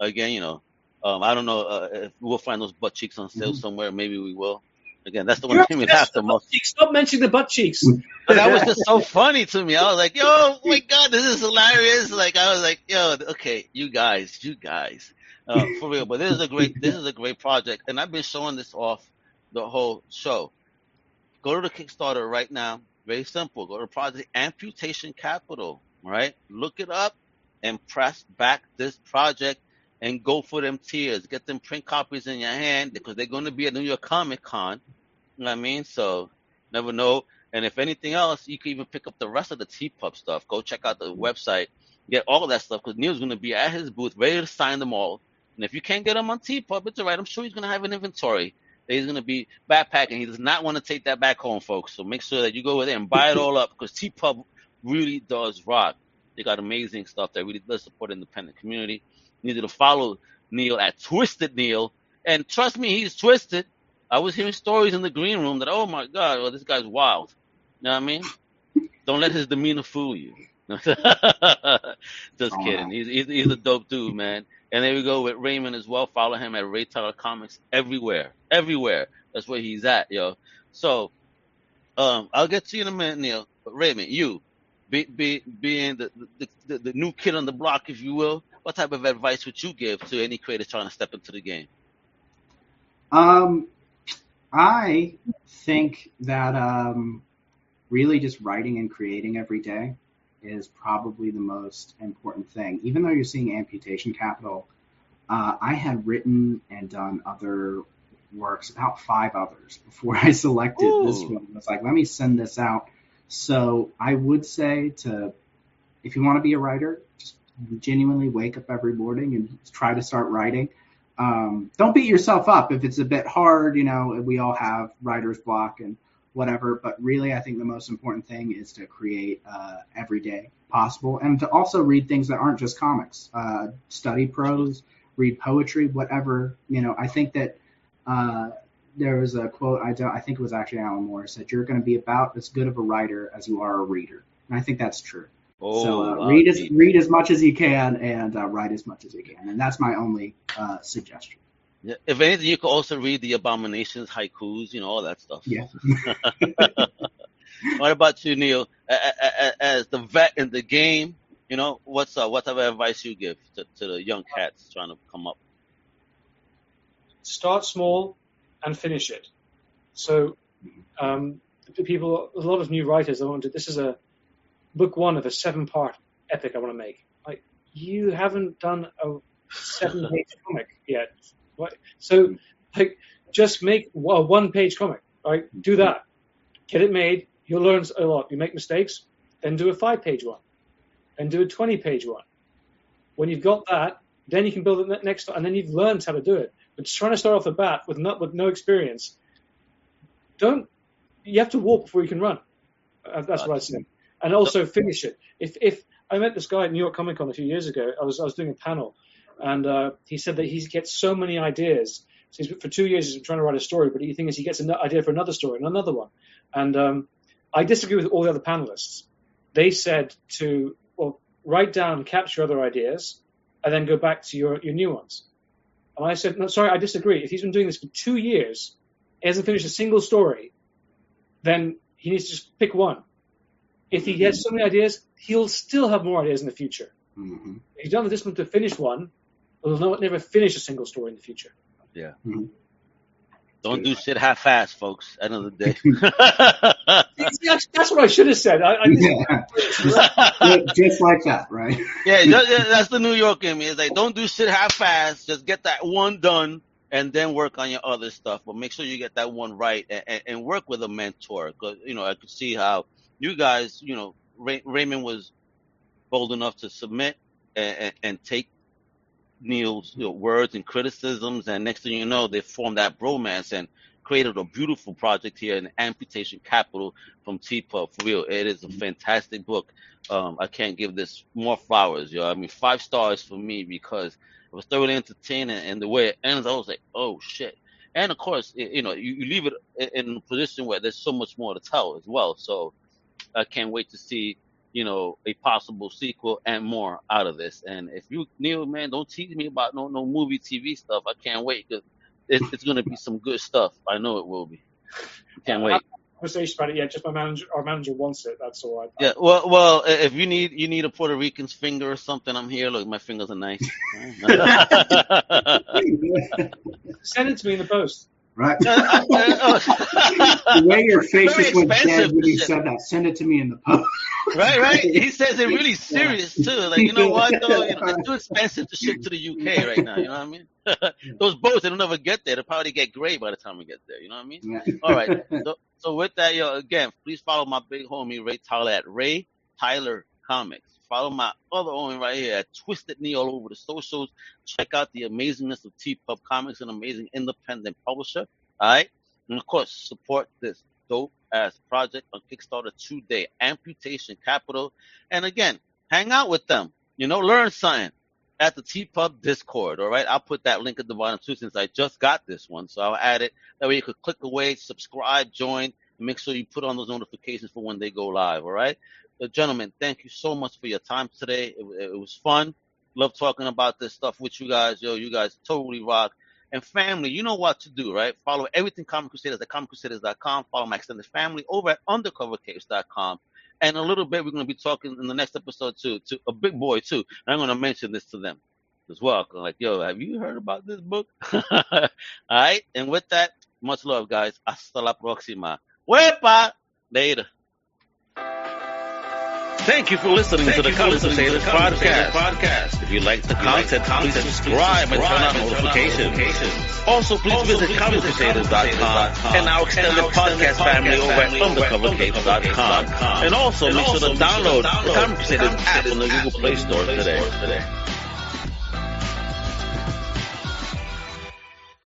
Again, you know, um, I don't know uh, if we'll find those butt cheeks on sale mm-hmm. somewhere. Maybe we will. Again, that's the one thing we laughed the most. Stop mentioning the butt cheeks. That was just so funny to me. I was like, yo, oh my God, this is hilarious. Like, I was like, yo, okay, you guys, you guys. Uh, for real. But this is a great, this is a great project. And I've been showing this off the whole show. Go to the Kickstarter right now. Very simple. Go to Project Amputation Capital, right? Look it up and press back this project and go for them tiers. Get them print copies in your hand because they're going to be at New York Comic Con. You know what I mean? So never know. And if anything else, you can even pick up the rest of the T-Pub stuff. Go check out the website. Get all of that stuff because Neil's going to be at his booth ready to sign them all. And if you can't get them on T-Pub, it's all right. I'm sure he's going to have an inventory that he's going to be backpacking. He does not want to take that back home, folks. So make sure that you go over there and buy it all up because T-Pub really does rock. They got amazing stuff that really does support the independent community. You need to follow Neil at Twisted Neil. And trust me, he's twisted. I was hearing stories in the green room that, oh, my God, well, this guy's wild. You know what I mean? Don't let his demeanor fool you. Just kidding. He's, he's, he's a dope dude, man. And there we go with Raymond as well. Follow him at Ray Tyler Comics everywhere. Everywhere. That's where he's at, yo. So um, I'll get to you in a minute, Neil. But Raymond, you, be, be, being the, the, the, the new kid on the block, if you will, what type of advice would you give to any creator trying to step into the game? Um, I think that um, really just writing and creating every day is probably the most important thing. Even though you're seeing Amputation Capital, uh, I had written and done other works, about five others, before I selected Ooh. this one. I was like, let me send this out. So I would say to, if you want to be a writer, just genuinely wake up every morning and try to start writing. Um, don't beat yourself up if it's a bit hard. You know, we all have writer's block and whatever, but really I think the most important thing is to create uh, every day possible and to also read things that aren't just comics. Uh, study prose, read poetry, whatever. You know, I think that uh, there was a quote, I, don't, I think it was actually Alan Moore, said you're going to be about as good of a writer as you are a reader. And I think that's true. Oh, so uh, wow. read, as, read as much as you can and uh, write as much as you can. And that's my only uh, suggestion. If anything, you could also read the Abominations, haikus, you know, all that stuff. Yeah. What about you, Neil? As the vet in the game, you know, what's uh, what type of advice you give to, to the young cats trying to come up? Start small and finish it. So um, people, a lot of new writers, I want to. This is a book one of a seven-part epic I want to make. Like, you haven't done a seven-page comic yet. Right. So, like, just make a one-page comic, right? Do that. Get it made. You'll learn a lot. You make mistakes, then do a five-page one. Then do a twenty-page one. When you've got that, then you can build it next time, and then you've learned how to do it. But just trying to start off the bat with not with no experience, don't. You have to walk before you can run. That's what I say. And also finish it. If if I met this guy at New York Comic Con a few years ago, I was I was doing a panel. And uh, he said that he gets so many ideas. So he's, for two years he's been trying to write a story, but the thing is he gets an idea for another story and another one. And um, I disagree with all the other panelists. They said to well, write down, capture other ideas, and then go back to your, your new ones. And I said, no, sorry, I disagree. If he's been doing this for two years, he hasn't finished a single story, then he needs to just pick one. If he gets so many ideas, he'll still have more ideas in the future. Mm-hmm. If he's done with this one to finish one, we'll not, never finish a single story in the future. Yeah. Mm-hmm. Don't do shit half-assed, folks. End of the day. That's, that's what I should have said. I, I just, yeah. just, just like that, right? Yeah, that's the New York in me. It's like, don't do shit half-assed. Just get that one done and then work on your other stuff. But make sure you get that one right and, and, and work with a mentor. Because, you know, I could see how you guys, you know, Ray, Raymond was bold enough to submit and, and, and take Neil's you know, words and criticisms, and next thing you know, they formed that bromance and created a beautiful project here in Amputation Capital from T-Pub. For real, it is a fantastic book. Um, I can't give this more flowers, yo. I mean, five stars for me because it was thoroughly entertaining, and the way it ends, I was like, oh shit. And of course, it, you know, you, you leave it in a position where there's so much more to tell as well. So I can't wait to see, you know, a possible sequel and more out of this. And if you, Neil, man, don't tease me about no no movie, T V stuff. I can't wait because it, it's going to be some good stuff. I know it will be. Can't wait. Conversation about it. Yeah, just my manager. Our manager wants it. That's all right. Yeah. Well, well, if you need you need a Puerto Rican's finger or something, I'm here. Look, my fingers are nice. Send it to me in the post. Right. The way your face is went dead when you said that. Send it to me in the post. Right, right. He says it really serious too. Like, you know what though? You know, it's too expensive to ship to the U K right now. You know what I mean? Those boats, they don't ever get there. They'll probably get gray by the time we get there. You know what I mean? Yeah. All right. So, so with that, yo, again, please follow my big homie Ray Tyler at Ray Tyler Comics. Follow my other homie right here at Twisted Knee all over the socials. Check out the amazingness of T-Pub Comics, an amazing independent publisher. All right? And, of course, support this dope-ass project on Kickstarter today, Amputation Capital. And, again, hang out with them. You know, learn something at the T-Pub Discord, all right? I'll put that link at the bottom, too, since I just got this one. So I'll add it. That way you could click away, subscribe, join, and make sure you put on those notifications for when they go live, all right? So, gentlemen, thank you so much for your time today. It, it was fun. Love talking about this stuff with you guys. Yo, you guys totally rock. And family, you know what to do, right? Follow everything Comic Crusaders at comic crusaders dot com. Follow my extended family over at undercover capes dot com. And a little bit, we're going to be talking in the next episode to, to a big boy, too. And I'm going to mention this to them as well. I'm like, yo, have you heard about this book? All right? And with that, much love, guys. Hasta la próxima. Huepa! Later. Thank you for listening Thank to the Comic Crusaders podcast. podcast. If you like the content, like content, please subscribe and turn on notifications. notifications. Also, please also, visit comic crusaders dot com and our extended podcast family over at undercover capes dot com. And also, and make sure to download the Comic Crusaders app on the Google Play Store today.